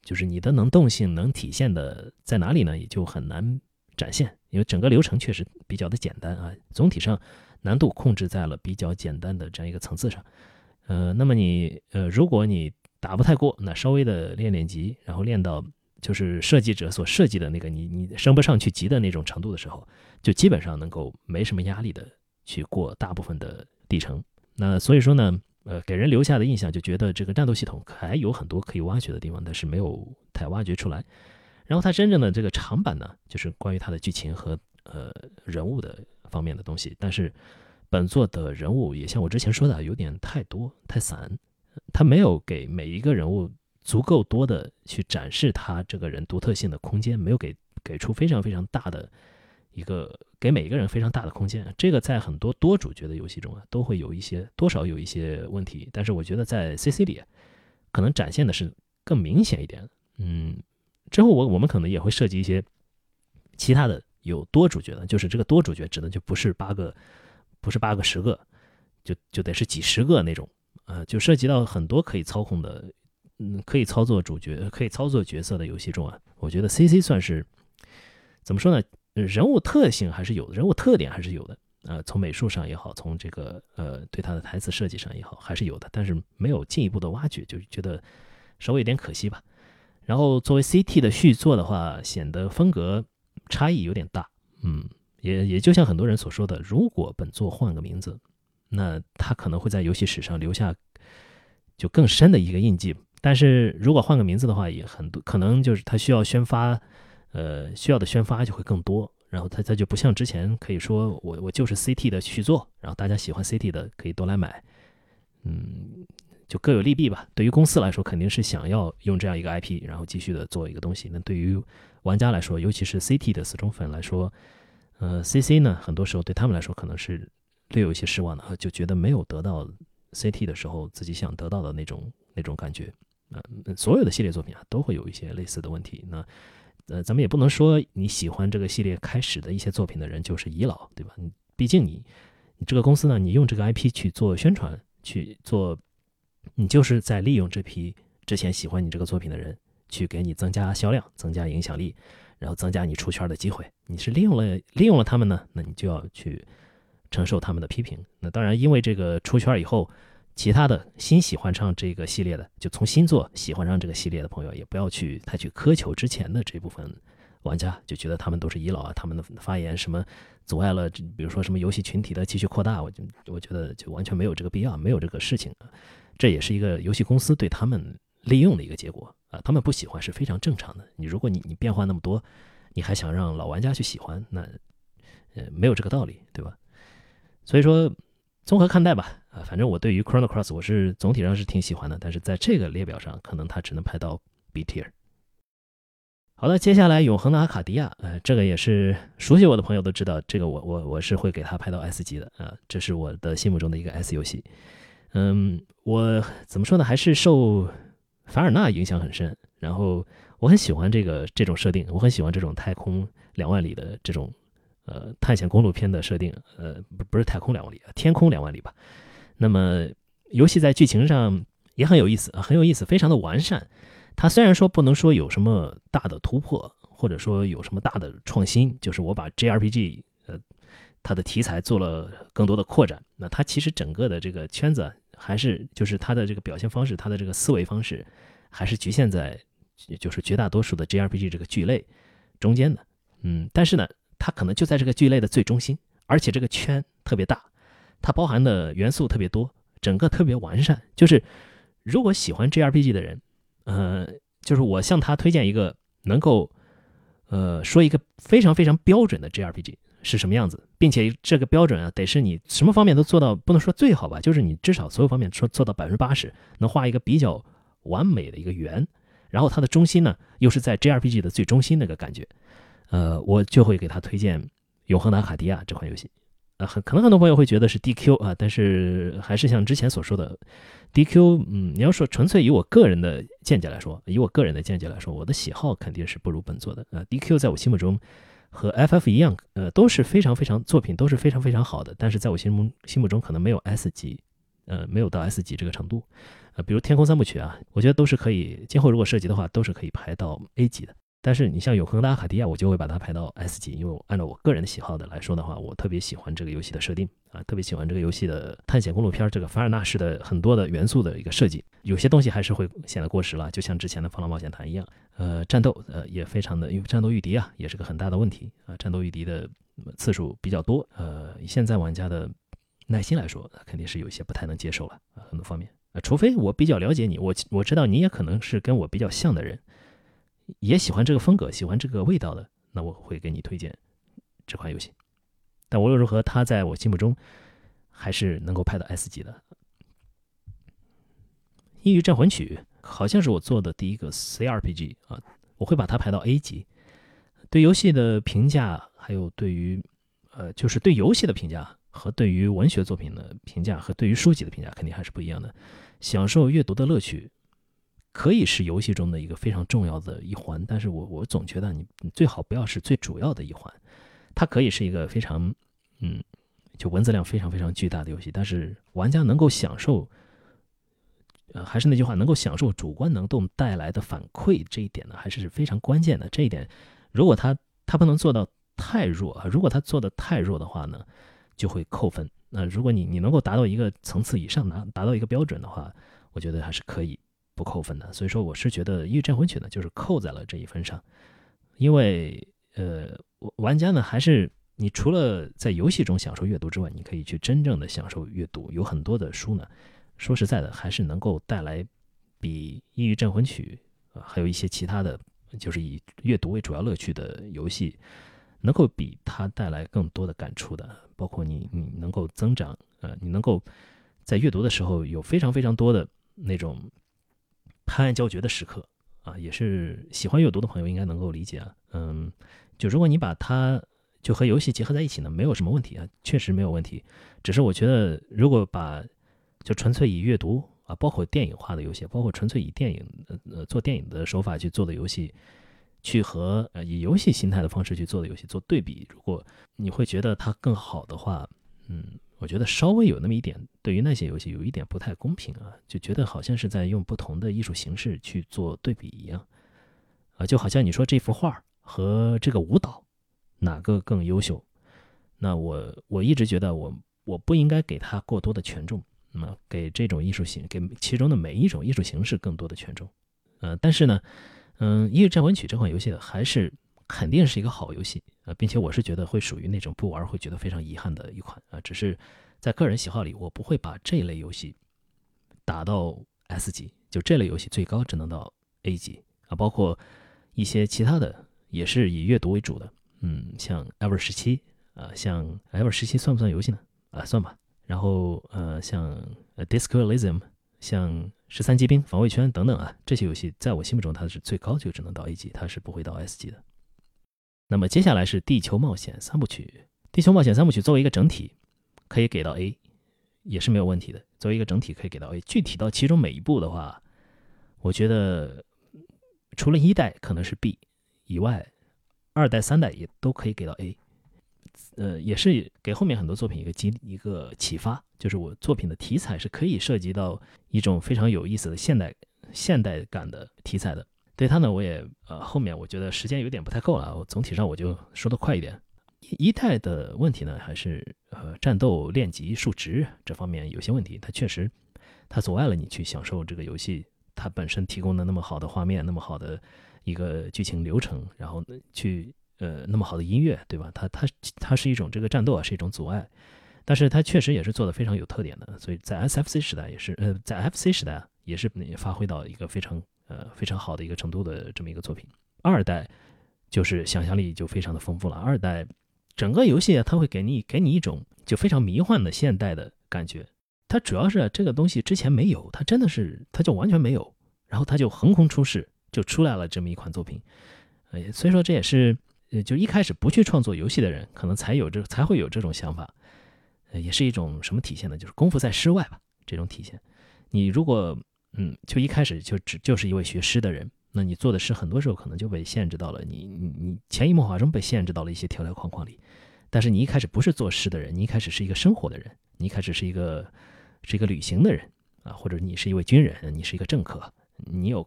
就是你的能动性能体现的在哪里呢，也就很难展现，因为整个流程确实比较的简单啊，总体上难度控制在了比较简单的这样一个层次上。那么你如果你打不太过，那稍微的练级，然后练到就是设计者所设计的那个你升不上去级的那种程度的时候，就基本上能够没什么压力的去过大部分的地城。那所以说呢，给人留下的印象就觉得这个战斗系统还有很多可以挖掘的地方，但是没有太挖掘出来。然后它真正的这个长板呢，就是关于它的剧情和人物的方面的东西。但是本作的人物也像我之前说的，有点太多太散，它没有给每一个人物足够多的去展示他这个人独特性的空间，没有给出非常非常大的一个给每一个人非常大的空间。这个在很多多主角的游戏中都会有一些多少有一些问题，但是我觉得在 CC 里可能展现的是更明显一点。之后我们可能也会设计一些其他的有多主角的，就是这个多主角指的就不是八个十个，就得是几十个那种就涉及到很多可以操控的可以操作角色的游戏中我觉得 CC 算是怎么说呢，人物特性还是有的，人物特点还是有的从美术上也好，从这个对他的台词设计上也好，还是有的，但是没有进一步的挖掘，就觉得稍微有点可惜吧。然后作为 CT 的续作的话，显得风格差异有点大。也就像很多人所说的，如果本作换个名字，那他可能会在游戏史上留下就更深的一个印记。但是如果换个名字的话，也很多可能就是它需要的宣发就会更多，然后它就不像之前可以说我就是 CT 的续作，然后大家喜欢 CT 的可以都来买，就各有利弊吧。对于公司来说肯定是想要用这样一个 IP 然后继续的做一个东西，那对于玩家来说，尤其是 CT 的死忠粉来说CC 呢很多时候对他们来说可能是略有一些失望的，就觉得没有得到 CT 的时候自己想得到的那种感觉。所有的系列作品都会有一些类似的问题。那咱们也不能说你喜欢这个系列开始的一些作品的人就是遗老，对吧？毕竟你这个公司呢，你用这个 IP 去做宣传，去做，你就是在利用这批之前喜欢你这个作品的人，去给你增加销量、增加影响力，然后增加你出圈的机会。你是利用了他们呢，那你就要去承受他们的批评。那当然，因为这个出圈以后，其他的新喜欢上这个系列的，就从新作喜欢上这个系列的朋友，也不要去太去苛求之前的这部分玩家就觉得他们都是遗老啊，他们的发言什么阻碍了比如说什么游戏群体的继续扩大，我觉得就完全没有这个必要，没有这个事情，这也是一个游戏公司对他们利用的一个结果啊，他们不喜欢是非常正常的。你如果你变化那么多，你还想让老玩家去喜欢，那没有这个道理，对吧？所以说综合看待吧，啊，反正我对于 Chrono Cross 我是总体上是挺喜欢的，但是在这个列表上可能它只能排到 B tier。好的，接下来永恒的阿卡迪亚，这个也是熟悉我的朋友都知道，这个我是会给它排到 S 级的啊，这是我的心目中的一个 S 游戏。我怎么说呢，还是受凡尔纳影响很深，然后我很喜欢这种设定，我很喜欢这种太空2万里的这种探险公路片的设定，不是太空2万里，天空2万里吧。那么游戏在剧情上也很有意思，很有意思，非常的完善。它虽然说不能说有什么大的突破，或者说有什么大的创新，就是我把 JRPG 它的题材做了更多的扩展，那它其实整个的这个圈子还是就是它的这个表现方式，它的这个思维方式还是局限在就是绝大多数的 JRPG 这个剧类中间的。但是呢它可能就在这个剧类的最中心，而且这个圈特别大，它包含的元素特别多，整个特别完善。就是如果喜欢 JRPG 的人，就是我向他推荐一个能够说一个非常非常标准的 JRPG 是什么样子，并且这个标准啊得是你什么方面都做到，不能说最好吧，就是你至少所有方面做到 80%， 能画一个比较完美的一个圆，然后它的中心呢又是在 JRPG 的最中心那个感觉。我就会给他推荐《永恒的阿卡迪亚》这款游戏。可能很多朋友会觉得是 DQ 啊，但是还是像之前所说的 DQ， 你要说纯粹以我个人的见解来说，我的喜好肯定是不如本作的。DQ 在我心目中和 FF 一样，都是非常非常作品，都是非常非常好的，但是在我心目中可能没有 S 级，没有到 S 级这个程度。比如《天空三部曲》啊，我觉得都是可以，今后如果涉及的话，都是可以排到 A 级的。但是你像永恒的阿卡迪亚，我就会把它排到 S 级，因为我按照我个人的喜好的来说的话，我特别喜欢这个游戏的设定啊，特别喜欢这个游戏的探险公路片这个凡尔纳式的很多的元素的一个设计，有些东西还是会显得过时了，就像之前的《放浪冒险团》一样。战斗也非常的，因为战斗御敌啊也是个很大的问题啊，战斗御敌的次数比较多，以现在玩家的耐心来说，肯定是有一些不太能接受了啊，很多方面除非我比较了解你，我知道你也可能是跟我比较像的人，也喜欢这个风格，喜欢这个味道的，那我会给你推荐这款游戏。但无论如何，它在我心目中还是能够排到 S 级的。异域镇魂曲好像是我做的第一个 CRPG 啊，我会把它排到 A 级。对游戏的评价，还有对于就是对游戏的评价和对于文学作品的评价和对于书籍的评价肯定还是不一样的。享受阅读的乐趣可以是游戏中的一个非常重要的一环，但是我总觉得你最好不要是最主要的一环。它可以是一个非常就文字量非常非常巨大的游戏，但是玩家能够享受还是那句话，能够享受主观能动带来的反馈，这一点呢还是非常关键的。这一点如果它不能做到太弱，如果它做的太弱的话呢就会扣分。那如果你能够达到一个层次以上，达到一个标准的话，我觉得还是可以不扣分的。所以说我是觉得《异域镇魂曲》呢就是扣在了这一分上，因为玩家呢还是你除了在游戏中享受阅读之外，你可以去真正的享受阅读，有很多的书呢说实在的还是能够带来比《异域镇魂曲》还有一些其他的就是以阅读为主要乐趣的游戏能够比它带来更多的感触的，包括你能够增长，你能够在阅读的时候有非常非常多的那种拍案叫绝的时刻啊，也是喜欢阅读的朋友应该能够理解啊。就如果你把它就和游戏结合在一起呢，没有什么问题啊，确实没有问题。只是我觉得，如果把就纯粹以阅读啊，包括电影化的游戏，包括纯粹以电影做电影的手法去做的游戏，去和以游戏心态的方式去做的游戏做对比，如果你会觉得它更好的话，我觉得稍微有那么一点，对于那些游戏有一点不太公平啊，就觉得好像是在用不同的艺术形式去做对比一样，就好像你说这幅画和这个舞蹈哪个更优秀，那我一直觉得我不应该给它过多的权重，给这种艺术形，给其中的每一种艺术形式更多的权重。但是呢，《异域镇魂曲》这款游戏还是肯定是一个好游戏，并且我是觉得会属于那种不玩会觉得非常遗憾的一款，只是在个人喜好里我不会把这类游戏打到 S 级，就这类游戏最高只能到 A 级，包括一些其他的也是以阅读为主的，像 Ever 17，像 Ever 17算不算游戏呢，算吧，然后像Disco Elysium， 像13级兵、防卫圈等等啊，这些游戏在我心目中它是最高就只能到 A 级，它是不会到 S 级的。那么接下来是地球冒险三部曲。地球冒险三部曲作为一个整体可以给到 A， 也是没有问题的，作为一个整体可以给到 A。 具体到其中每一步的话，我觉得除了一代可能是 B 以外，二代三代也都可以给到 A，也是给后面很多作品一个启发，就是我作品的题材是可以涉及到一种非常有意思的现代感的题材的。对它呢，我也后面我觉得时间有点不太够了，我总体上我就说得快一点。一代的问题呢，还是战斗、练级、数值这方面有些问题，它确实它阻碍了你去享受这个游戏它本身提供的那么好的画面，那么好的一个剧情流程，然后去那么好的音乐，对吧？它是一种这个战斗啊，是一种阻碍，但是它确实也是做得非常有特点的，所以在 SFC 时代也是在 FC 时代，也是发挥到一个非常好的一个程度的这么一个作品。二代就是想象力就非常的丰富了，二代整个游戏，它会给你一种就非常迷幻的现代的感觉，它主要是这个东西之前没有，它真的是它就完全没有，然后它就横空出世，就出来了这么一款作品，所以说这也是就一开始不去创作游戏的人可能才会有这种想法，也是一种什么体现呢，就是功夫在诗外吧，这种体现。你如果就一开始就是一位学诗的人，那你做的诗很多时候可能就被限制到了，你潜移默化中被限制到了一些条条框框里。但是你一开始不是做诗的人，你一开始是一个生活的人，你一开始是一个旅行的人啊，或者你是一位军人，你是一个政客，你有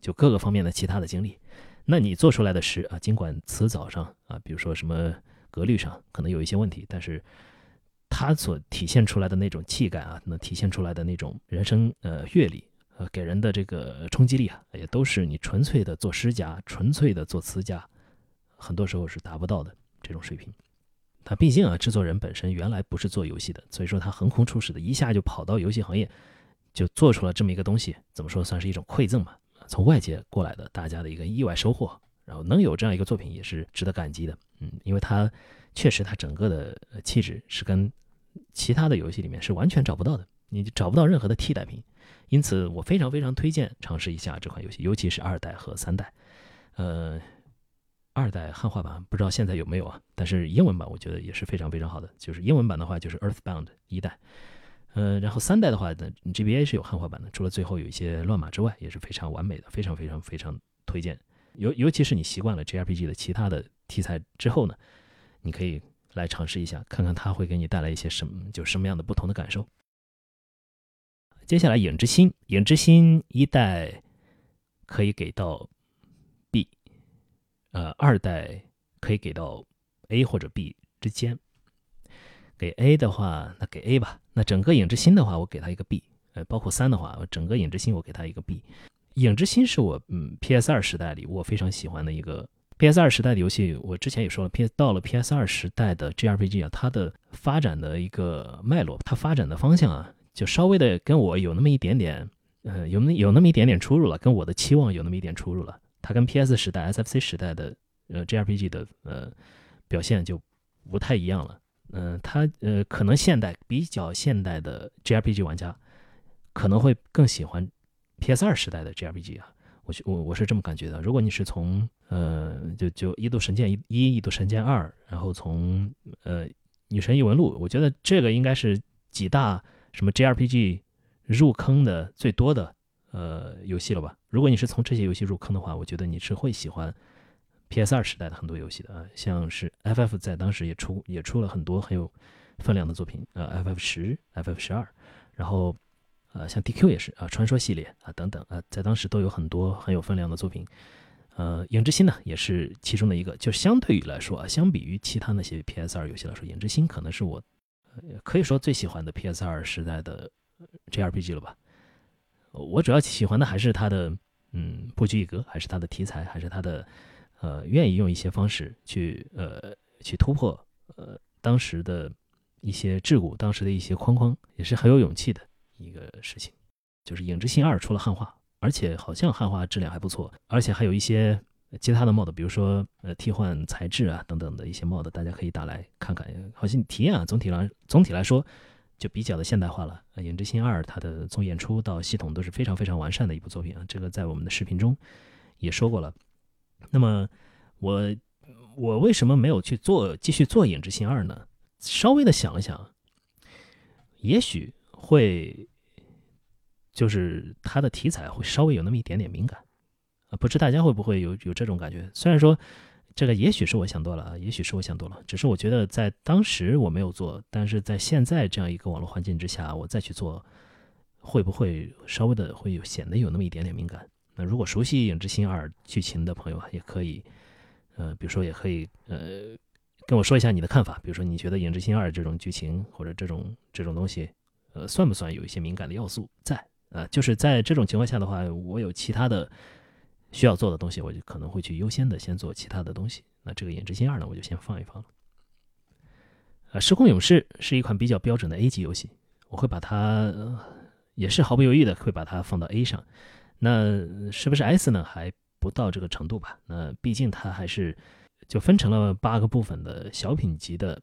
就各个方面的其他的经历。那你做出来的诗啊，尽管词藻上啊，比如说什么格律上可能有一些问题，但是它所体现出来的那种气概啊，能体现出来的那种人生阅历，给人的这个冲击力啊，也都是你纯粹的做诗家、纯粹的做词家，很多时候是达不到的这种水平。他毕竟啊，制作人本身原来不是做游戏的，所以说他横空出世的，一下就跑到游戏行业，就做出了这么一个东西，怎么说算是一种馈赠吧。从外界过来的大家的一个意外收获，然后能有这样一个作品也是值得感激的，因为它确实它整个的气质是跟其他的游戏里面是完全找不到的，你找不到任何的替代品，因此我非常非常推荐尝试一下这款游戏，尤其是二代和三代二代汉化版不知道现在有没有啊，但是英文版我觉得也是非常非常好的，就是英文版的话就是 Earthbound 一代然后三代的话呢 GBA 是有汉化版的，除了最后有一些乱码之外也是非常完美的，非常非常非常推荐。尤其是你习惯了 JRPG 的其他的题材之后呢，你可以来尝试一下，看看它会给你带来一些什么样的不同的感受。接下来影之心，影之心一代可以给到 B， 二代可以给到 A 或者 B 之间。给 A 的话，那给 A 吧。那整个影之心的话，我给他一个 B， 包括3的话，我整个影之心我给他一个 B。影之心是我PS2 时代里我非常喜欢的一个 PS2 时代的游戏。我之前也说了，到了 PS2 时代的 JRPG 啊，它的发展的一个脉络，它发展的方向啊，就稍微的跟我有那么一点点有那么一点点出入了，跟我的期望有那么一点出入了。它跟 PS 时代、SFC 时代的JRPG 的表现就不太一样了。他可能比较现代的 JRPG 玩家可能会更喜欢 PS2 时代的 JRPG 啊，我是这么感觉的。如果你是从就异度神剑一、异度神剑2，然后从女神异闻录，我觉得这个应该是几大什么 JRPG 入坑的最多的游戏了吧。如果你是从这些游戏入坑的话，我觉得你是会喜欢PS2 时代的很多游戏的，像是 FF 在当时也出了很多很有分量的作品FF10、FF12， 然后像 DQ 也是啊，传说系列啊等等啊，在当时都有很多很有分量的作品。影之心呢也是其中的一个，就相对于来说啊，相比于其他那些 PS2 游戏来说，影之心可能是我可以说最喜欢的 PS2 时代的 JRPG 了吧。我主要喜欢的还是它的布局一格，还是它的题材，还是它的愿意用一些方式去突破当时的一些桎梏，当时的一些框框，也是很有勇气的一个事情。就是《影之信2》出了汉化，而且好像汉化质量还不错，而且还有一些其他的 mod， 比如说替换材质啊等等的一些 mod， 大家可以打来看看，好像体验啊总体来说就比较的现代化了。《影之信2》它的从演出到系统都是非常非常完善的一部作品啊，这个在我们的视频中也说过了。那么我为什么没有去继续做《影之信2》呢？稍微的想一想，也许会就是它的题材会稍微有那么一点点敏感啊，不知大家会不会有这种感觉？虽然说这个也许是我想多了啊，也许是我想多了，只是我觉得在当时我没有做，但是在现在这样一个网络环境之下，我再去做，会不会稍微的会显得有那么一点点敏感？那如果熟悉《影之信2》剧情的朋友啊，也可以比如说也可以跟我说一下你的看法，比如说你觉得《影之信2》这种剧情或者这种东西算不算有一些敏感的要素在就是在这种情况下的话，我有其他的需要做的东西，我就可能会去优先的先做其他的东西。那这个《影之信2》呢，我就先放一放了。时空勇士是一款比较标准的 A 级游戏，我会把它也是毫不犹豫的会把它放到 A 上。那是不是 S 呢？还不到这个程度吧。那毕竟它还是就分成了8个部分的小品级的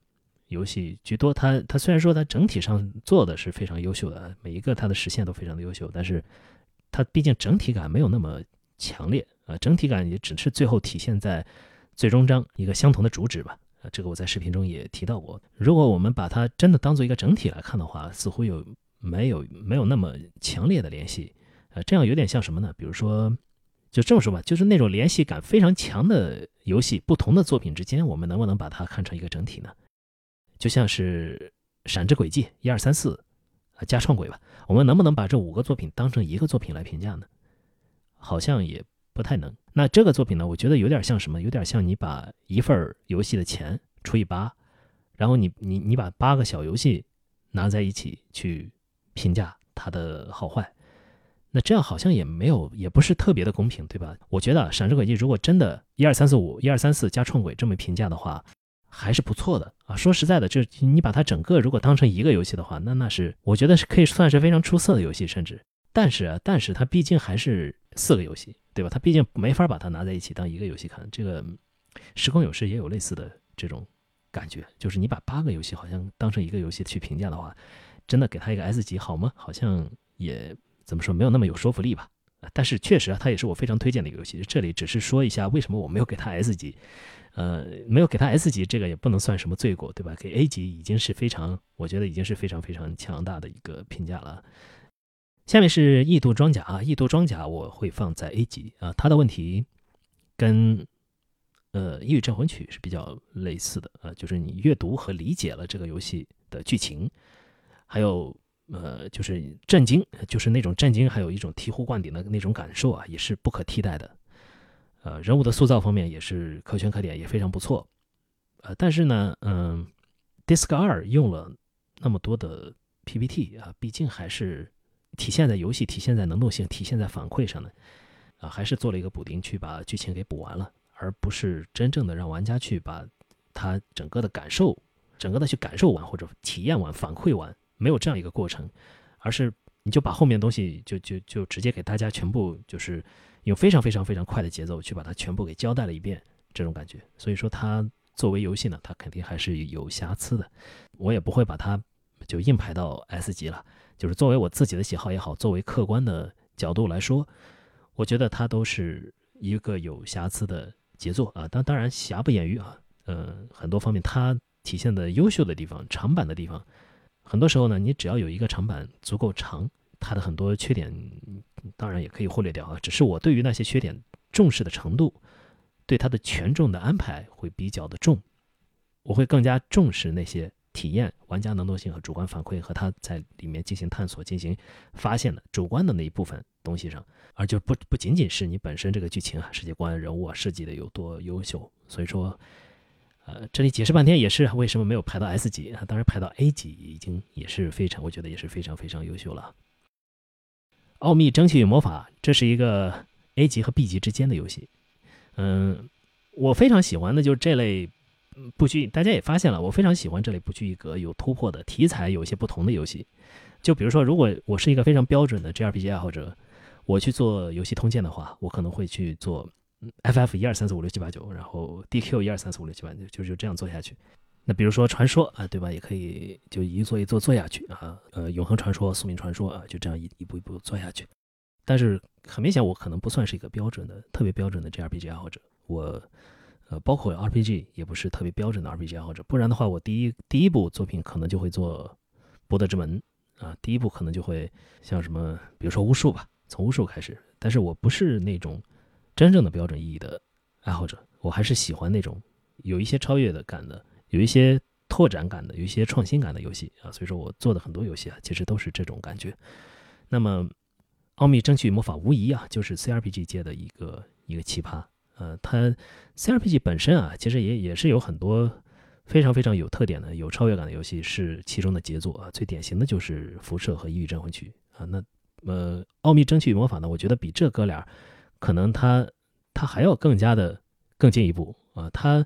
游戏居多，它虽然说它整体上做的是非常优秀的，每一个它的实现都非常的优秀，但是它毕竟整体感没有那么强烈整体感也只是最后体现在最终章一个相同的主旨吧这个我在视频中也提到过。如果我们把它真的当做一个整体来看的话，似乎没有那么强烈的联系这样有点像什么呢？比如说就这么说吧，就是那种联系感非常强的游戏，不同的作品之间我们能不能把它看成一个整体呢？就像是闪之轨迹1234加创轨吧，我们能不能把这5个作品当成一个作品来评价呢？好像也不太能。那这个作品呢，我觉得有点像什么？有点像你把一份游戏的钱除以8，然后你把8个小游戏拿在一起去评价它的好坏，那这样好像也不是特别的公平，对吧？我觉得闪之轨迹如果真的12345、12334加创轨这么评价的话，还是不错的啊。说实在的，就你把它整个如果当成一个游戏的话，那是我觉得是可以算是非常出色的游戏，甚至。但是它毕竟还是4个游戏，对吧？它毕竟没法把它拿在一起当一个游戏看。这个时空勇士也有类似的这种感觉，就是你把8个游戏好像当成一个游戏去评价的话，真的给它一个 S 级好吗？好像也怎么说，没有那么有说服力吧。但是确实它也是我非常推荐的一个游戏，这里只是说一下为什么我没有给它 S 级没有给它 S 级，这个也不能算什么罪过，对吧？给 A 级已经是非常，我觉得已经是非常非常强大的一个评价了。下面是异度装甲异度装甲我会放在 A 级它的问题跟异域镇魂曲是比较类似的就是你阅读和理解了这个游戏的剧情，还有就是震惊，就是那种震惊，还有一种醍醐灌顶的那种感受也是不可替代的。人物的塑造方面也是可圈可点，也非常不错。但是呢，Disc 2用了那么多的 PPT 毕竟还是体现在游戏、体现在能动性、体现在反馈上的还是做了一个补丁去把剧情给补完了，而不是真正的让玩家去把他整个的感受、整个的去感受完或者体验完、反馈完。没有这样一个过程，而是你就把后面的东西就直接给大家全部，就是用非常非常非常快的节奏去把它全部给交代了一遍，这种感觉。所以说它作为游戏呢，它肯定还是有瑕疵的，我也不会把它就硬排到 S 级了。就是作为我自己的喜好也好，作为客观的角度来说，我觉得它都是一个有瑕疵的杰作当然瑕不掩瑜很多方面它体现的优秀的地方、长板的地方，很多时候呢，你只要有一个长板足够长，它的很多缺点当然也可以忽略掉只是我对于那些缺点重视的程度，对它的权重的安排会比较的重，我会更加重视那些体验、玩家能动性和主观反馈和它在里面进行探索、进行发现的主观的那一部分东西上，而就不仅仅是你本身这个剧情世界观、人物设计的有多优秀。所以说这里解释半天也是为什么没有排到 S 级当然排到 A 级已经也是非常，我觉得也是非常非常优秀了。奥秘、蒸汽与魔法，这是一个 A 级和 B 级之间的游戏我非常喜欢的就是这类不拘，大家也发现了，我非常喜欢这类不拘一格、有突破的题材、有一些不同的游戏。就比如说，如果我是一个非常标准的 JRPG 爱好者，我去做游戏通鉴的话，我可能会去做 FF123456789， 然后 DQ123456789， 就是这样做下去。那比如说传说啊，对吧？也可以就一做一做做下去啊，永恒传说、宿命传说啊，就这样一步一步做下去。但是很明显，我可能不算是一个标准的、特别标准的 JRPG 爱好者。我包括 RPG 也不是特别标准的 RPG 爱好者。不然的话，我第一部作品可能就会做博德之门啊，第一部可能就会像什么，比如说巫术吧，从巫术开始。但是我不是那种真正的标准意义的爱好者，我还是喜欢那种有一些超越的感的。有一些拓展感的，有一些创新感的游戏啊，所以说我做的很多游戏啊，其实都是这种感觉。那么，《奥秘争取魔法》无疑啊，就是 CRPG 界的一个奇葩。它 CRPG 本身啊，其实也是有很多非常非常有特点的、有超越感的游戏是其中的杰作啊。最典型的就是《辐射》和《异域镇魂曲》啊。那《奥秘争取魔法》呢，我觉得比这哥俩可能它还要更加的更进一步啊，它。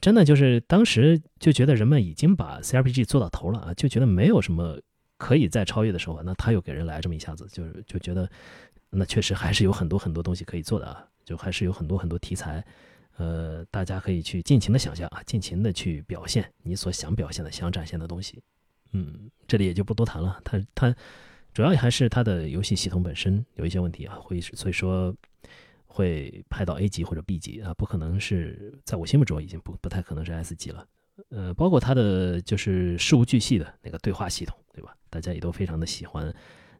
真的就是当时就觉得人们已经把 CRPG 做到头了啊，就觉得没有什么可以再超越的时候啊，那他又给人来这么一下子，就觉得那确实还是有很多很多东西可以做的啊，就还是有很多很多题材，大家可以去尽情的想象啊，尽情的去表现你所想表现的、想展现的东西。这里也就不多谈了，它主要还是它的游戏系统本身有一些问题啊，所以说。会拍到 A 级或者 B 级啊，不可能是在我心目中已经不太可能是 S 级了。包括它的就是事无巨细的那个对话系统，对吧？大家也都非常的喜欢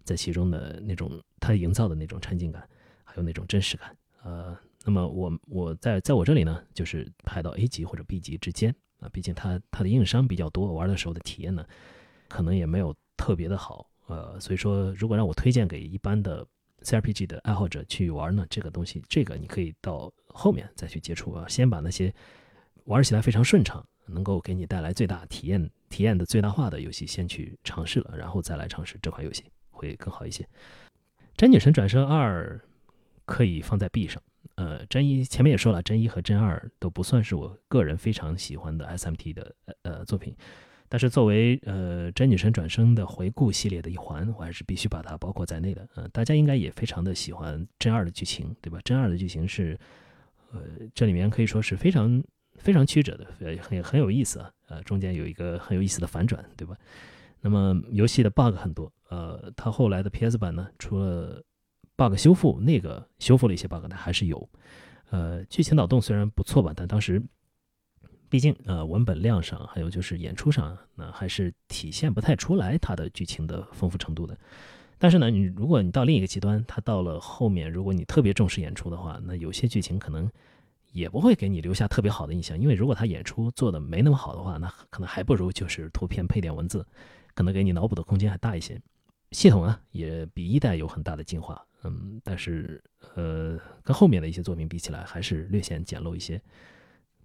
在其中的那种它营造的那种沉浸感，还有那种真实感。那么我在我这里呢，就是拍到 A 级或者 B 级之间啊，毕竟它的硬伤比较多，玩的时候的体验呢，可能也没有特别的好。所以说如果让我推荐给一般的。CRPG 的爱好者去玩呢，这个东西，这个你可以到后面再去接触啊。先把那些玩起来非常顺畅，能够给你带来最大体验的最大化的游戏先去尝试了，然后再来尝试这款游戏会更好一些。真女神转生2可以放在 B 上，真一前面也说了，真一和真二都不算是我个人非常喜欢的 SMT 的作品，但是作为真女神转生的回顾系列的一环，我还是必须把它包括在内的。大家应该也非常的喜欢真二的剧情，对吧？真二的剧情是，这里面可以说是非常非常曲折的，很有意思啊。中间有一个很有意思的反转，对吧？那么游戏的 bug 很多，它后来的 PS 版呢，除了 bug 修复，那个修复了一些 bug， 但还是有。剧情脑洞虽然不错吧，但当时。毕竟文本量上还有就是演出上那还是体现不太出来它的剧情的丰富程度的。但是呢如果你到另一个极端，它到了后面如果你特别重视演出的话，那有些剧情可能也不会给你留下特别好的印象，因为如果它演出做的没那么好的话，那可能还不如就是图片配点文字，可能给你脑补的空间还大一些。系统啊也比一代有很大的进化，但是跟后面的一些作品比起来还是略显简陋一些。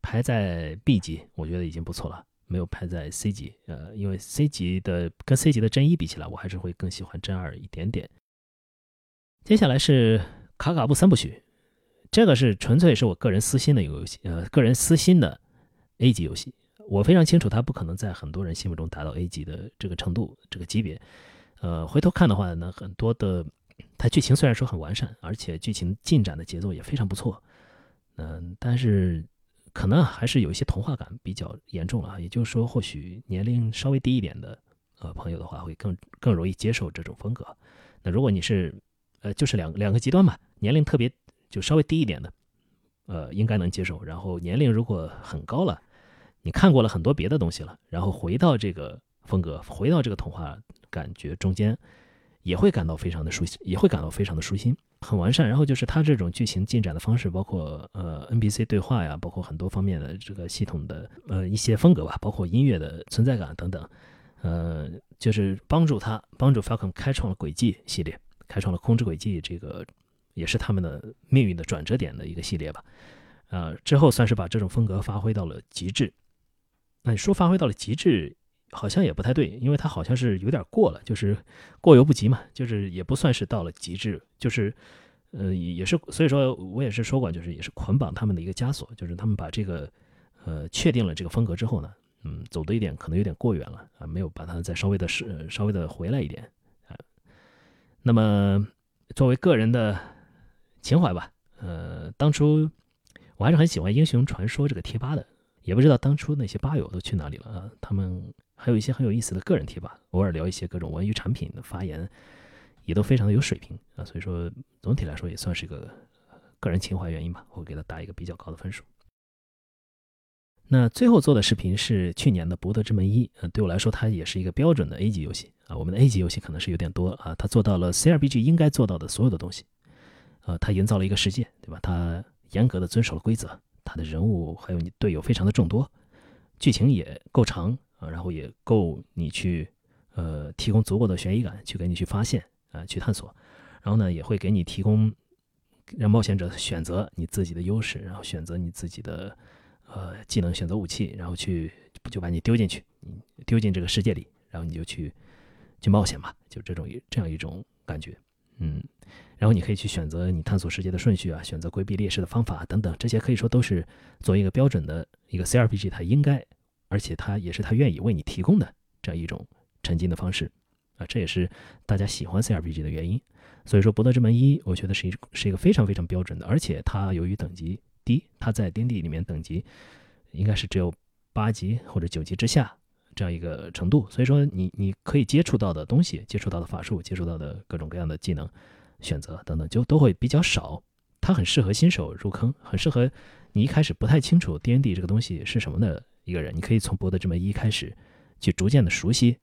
排在 B 级我觉得已经不错了，没有排在 C 级，因为 C 级的跟 C 级的真一比起来，我还是会更喜欢真二一点点。接下来是卡卡布三部曲，这个是纯粹是我个人私心的一个游戏，个人私心的 A 级游戏。我非常清楚它不可能在很多人心目中达到 A 级的这个程度这个级别。回头看的话呢，很多的它剧情虽然说很完善，而且剧情进展的节奏也非常不错，但是。可能还是有一些童话感比较严重了，也就是说或许年龄稍微低一点的朋友的话会更容易接受这种风格。那如果你是就是两个极端吧，年龄特别就稍微低一点的应该能接受，然后年龄如果很高了，你看过了很多别的东西了，然后回到这个风格，回到这个童话感觉中间，也会感到非常的舒心，很完善。然后就是它这种剧情进展的方式，包括NPC 对话呀，包括很多方面的这个系统的一些风格吧，包括音乐的存在感等等，就是帮助 Falcom 开创了轨迹系列，开创了空之轨迹，这个也是他们的命运的转折点的一个系列吧。之后算是把这种风格发挥到了极致。那你说发挥到了极致？好像也不太对，因为它好像是有点过了，就是过犹不及嘛，就是也不算是到了极致，就是也是，所以说我也是说过，就是也是捆绑他们的一个枷锁，就是他们把这个确定了这个风格之后呢，走的一点可能有点过远了啊，没有把它再稍微的回来一点啊。那么作为个人的情怀吧，当初我还是很喜欢《英雄传说》这个贴吧的，也不知道当初那些吧友都去哪里了啊，他们还有一些很有意思的个人贴吧，偶尔聊一些各种文娱产品的发言。也都非常的有水平啊，所以说总体来说也算是一个个人情怀原因吧，我会给他打一个比较高的分数。那最后做的视频是去年的《博德之门1》，对我来说它也是一个标准的 A 级游戏啊。我们的 A 级游戏可能是有点多啊，它做到了 CRPG 应该做到的所有的东西，它营造了一个世界，对吧？它严格的遵守了规则，它的人物还有你队友非常的众多，剧情也够长啊，然后也够你去提供足够的悬疑感去给你去发现。去探索，然后呢也会给你提供让冒险者选择你自己的优势，然后选择你自己的技能，选择武器，然后就把你丢进去，你丢进这个世界里，然后你就去冒险嘛，就这样一种感觉。然后你可以去选择你探索世界的顺序啊，选择规避劣势的方法等等，这些可以说都是作为一个标准的一个 CRPG 它应该，而且它也是它愿意为你提供的这样一种沉浸的方式啊，这也是大家喜欢 CRPG 的原因。所以说《博德之门1》我觉得是一个非常非常标准的，而且它由于等级低，它在 D&D 里面等级应该是只有8级或者9级之下这样一个程度，所以说你可以接触到的东西，接触到的法术，接触到的各种各样的技能选择等等就都会比较少，它很适合新手入坑，很适合你一开始不太清楚 D&D 这个东西是什么的一个人，你可以从《博德之门1》开始去逐渐的熟悉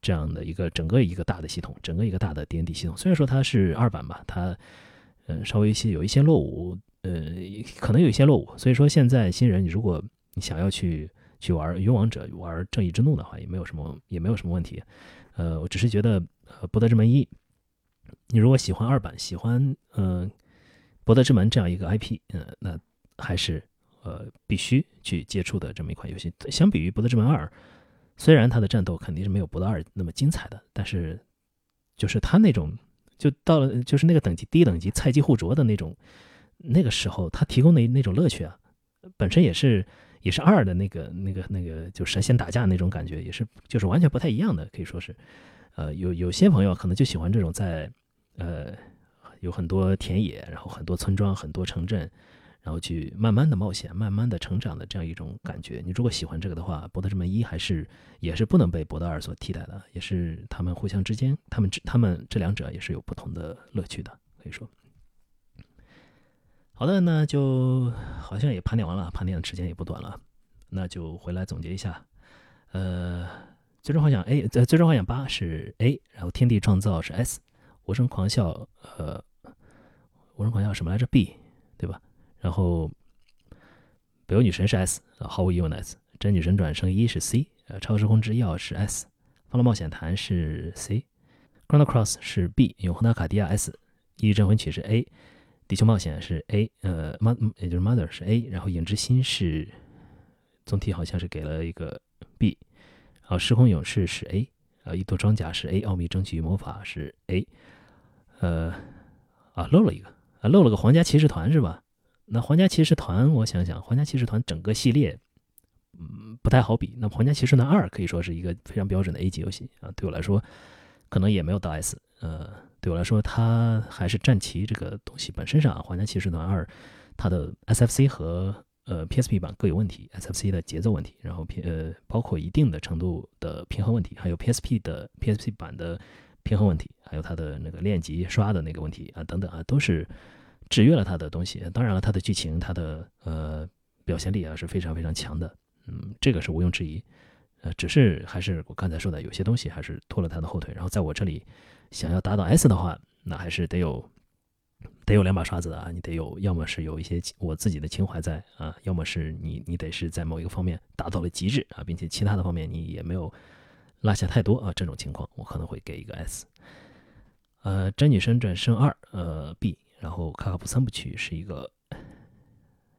这样的一个整个一个大的 D&D 系统。虽然说它是2版吧，它稍微有一些落伍，可能有一些落伍，所以说现在新人如果你想要去玩勇王者，玩正义之怒的话，也没有什么问题。我只是觉得博德之门一，你如果喜欢2版，喜欢博德之门这样一个 IP， 那还是必须去接触的这么一款游戏。相比于博德之门2，虽然他的战斗肯定是没有博德2那么精彩的，但是就是他那种就到了就是那个等级低等级菜鸡互啄的那个时候他提供的那种乐趣啊，本身也是2的那个就神仙打架那种感觉，也是就是完全不太一样的，可以说是有些朋友可能就喜欢这种在有很多田野，然后很多村庄，很多城镇，然后去慢慢的冒险，慢慢的成长的这样一种感觉。你如果喜欢这个的话，博德之门1也是不能被博德2所替代的，也是他们互相之间，他们这两者也是有不同的乐趣的，可以说。好的，那就好像也盘点完了，盘点的时间也不短了，那就回来总结一下。最终幻想8是 A， 然后天地创造是 S， 无声狂笑什么来着 B， 对吧？然后北欧女神是 S， 毫无疑问的 S， 真女神转生1是 C， 超时空之钥是 S， 方乐冒险坛是 C， Chrono Cross 是 B， 永恒的卡地亚 S， 异域镇魂曲是 A， 地球冒险是 A， 也就是 Mother 是 A， 然后影之心是总体好像是给了一个 B， 然后时空勇士是 A， 一度装甲是 A， 奥秘争取魔法是 A， 漏了个皇家骑士团是吧？那皇家骑士团，我想想，皇家骑士团整个系列，不太好比。那皇家骑士团2可以说是一个非常标准的 A 级游戏啊，对我来说，可能也没有到 S。对我来说，它还是战旗这个东西本身上，皇家骑士团2它的 SFC 和PSP 版各有问题 ，SFC 的节奏问题，然后包括一定的程度的平衡问题，还有 PSP 版的平衡问题，还有它的那个练级刷的那个问题啊，等等啊，都是制约了他的东西。当然了，他的剧情，他的表现力啊是非常非常强的，这个是毋庸置疑。只是还是我刚才说的，有些东西还是拖了他的后腿。然后在我这里，想要打倒 S 的话，那还是得有2把刷子的啊，你得有，要么是有一些我自己的情怀在啊，要么是你得是在某一个方面达到了极致啊，并且其他的方面你也没有落下太多啊，这种情况我可能会给一个 S。真女神转生2，B。然后卡卡布三部曲是一个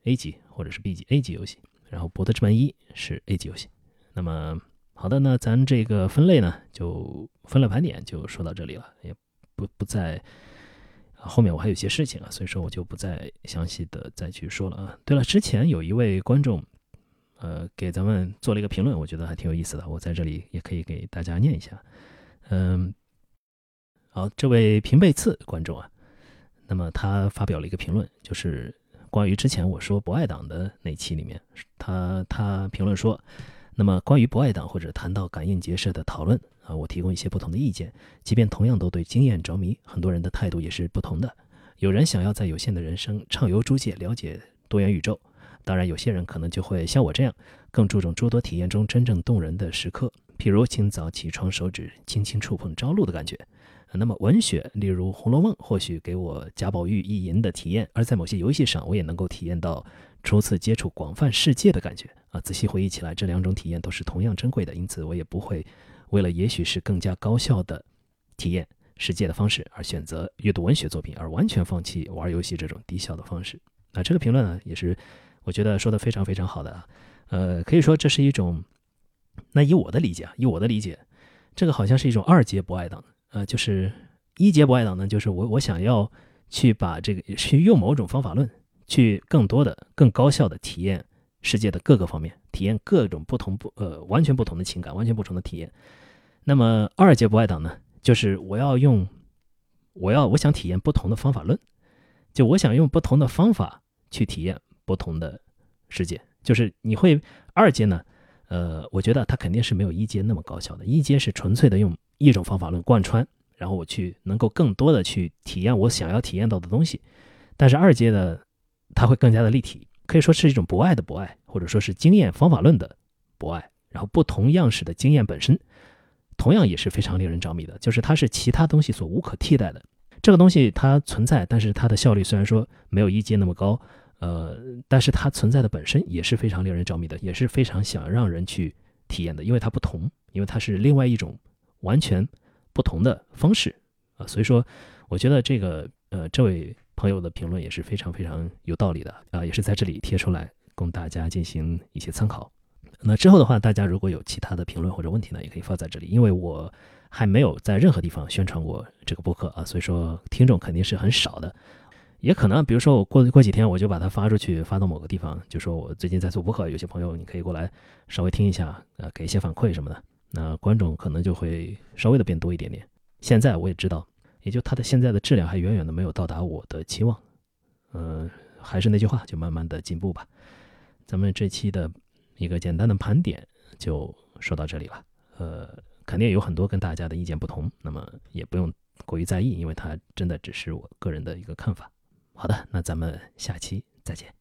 A 级或者是 B 级 A 级游戏，然后博德之门1是 A 级游戏。那么好的，那咱这个分类呢，就分类盘点就说到这里了，也不再后面我还有一些事情啊，所以说我就不再详细的再去说了啊。对了，之前有一位观众给咱们做了一个评论，我觉得还挺有意思的，我在这里也可以给大家念一下。好，这位平贝次观众啊，那么他发表了一个评论，就是关于之前我说不爱党的那期里面，他评论说，那么关于不爱党或者谈到感应结社的讨论啊，我提供一些不同的意见，即便同样都对经验着迷，很多人的态度也是不同的。有人想要在有限的人生畅游诸界，了解多元宇宙，当然有些人可能就会像我这样，更注重诸多体验中真正动人的时刻，譬如清早起床手指轻轻触碰朝露的感觉。那么文学，例如《红楼梦》，或许给我贾宝玉意淫的体验，而在某些游戏上，我也能够体验到初次接触广泛世界的感觉啊。仔细回忆起来，这两种体验都是同样珍贵的，因此我也不会为了也许是更加高效的体验世界的方式而选择阅读文学作品，而完全放弃玩游戏这种低效的方式。那这个评论呢，也是我觉得说的非常非常好的啊。可以说这是一种，那以我的理解，这个好像是一种二阶不爱党。就是一阶不爱党呢，就是我想要去把这个去用某种方法论去更多的更高效的体验世界的各个方面，体验各种不同完全不同的情感，完全不同的体验。那么二阶不爱党呢，就是我想体验不同的方法论，就我想用不同的方法去体验不同的世界。就是你会二阶呢，我觉得它肯定是没有一阶那么高效的，一阶是纯粹的用一种方法论贯穿，然后我去能够更多的去体验我想要体验到的东西。但是二阶的它会更加的立体，可以说是一种博爱的博爱，或者说是经验方法论的博爱。然后不同样式的经验本身同样也是非常令人着迷的，就是它是其他东西所无可替代的。这个东西它存在，但是它的效率虽然说没有一阶那么高，但是它存在的本身也是非常令人着迷的，也是非常想让人去体验的，因为它不同，因为它是另外一种完全不同的方式啊。所以说我觉得这个这位朋友的评论也是非常非常有道理的啊，也是在这里贴出来供大家进行一些参考。那之后的话，大家如果有其他的评论或者问题呢，也可以发在这里，因为我还没有在任何地方宣传过这个播客啊，所以说听众肯定是很少的。也可能比如说我过几天我就把它发出去，发到某个地方，就说我最近在做播客，有些朋友你可以过来稍微听一下，给一些反馈什么的，那观众可能就会稍微的变多一点点。现在我也知道，也就它的现在的质量还远远的没有到达我的期望。还是那句话，就慢慢的进步吧。咱们这期的一个简单的盘点就说到这里了。肯定有很多跟大家的意见不同，那么也不用过于在意，因为它真的只是我个人的一个看法。好的，那咱们下期再见。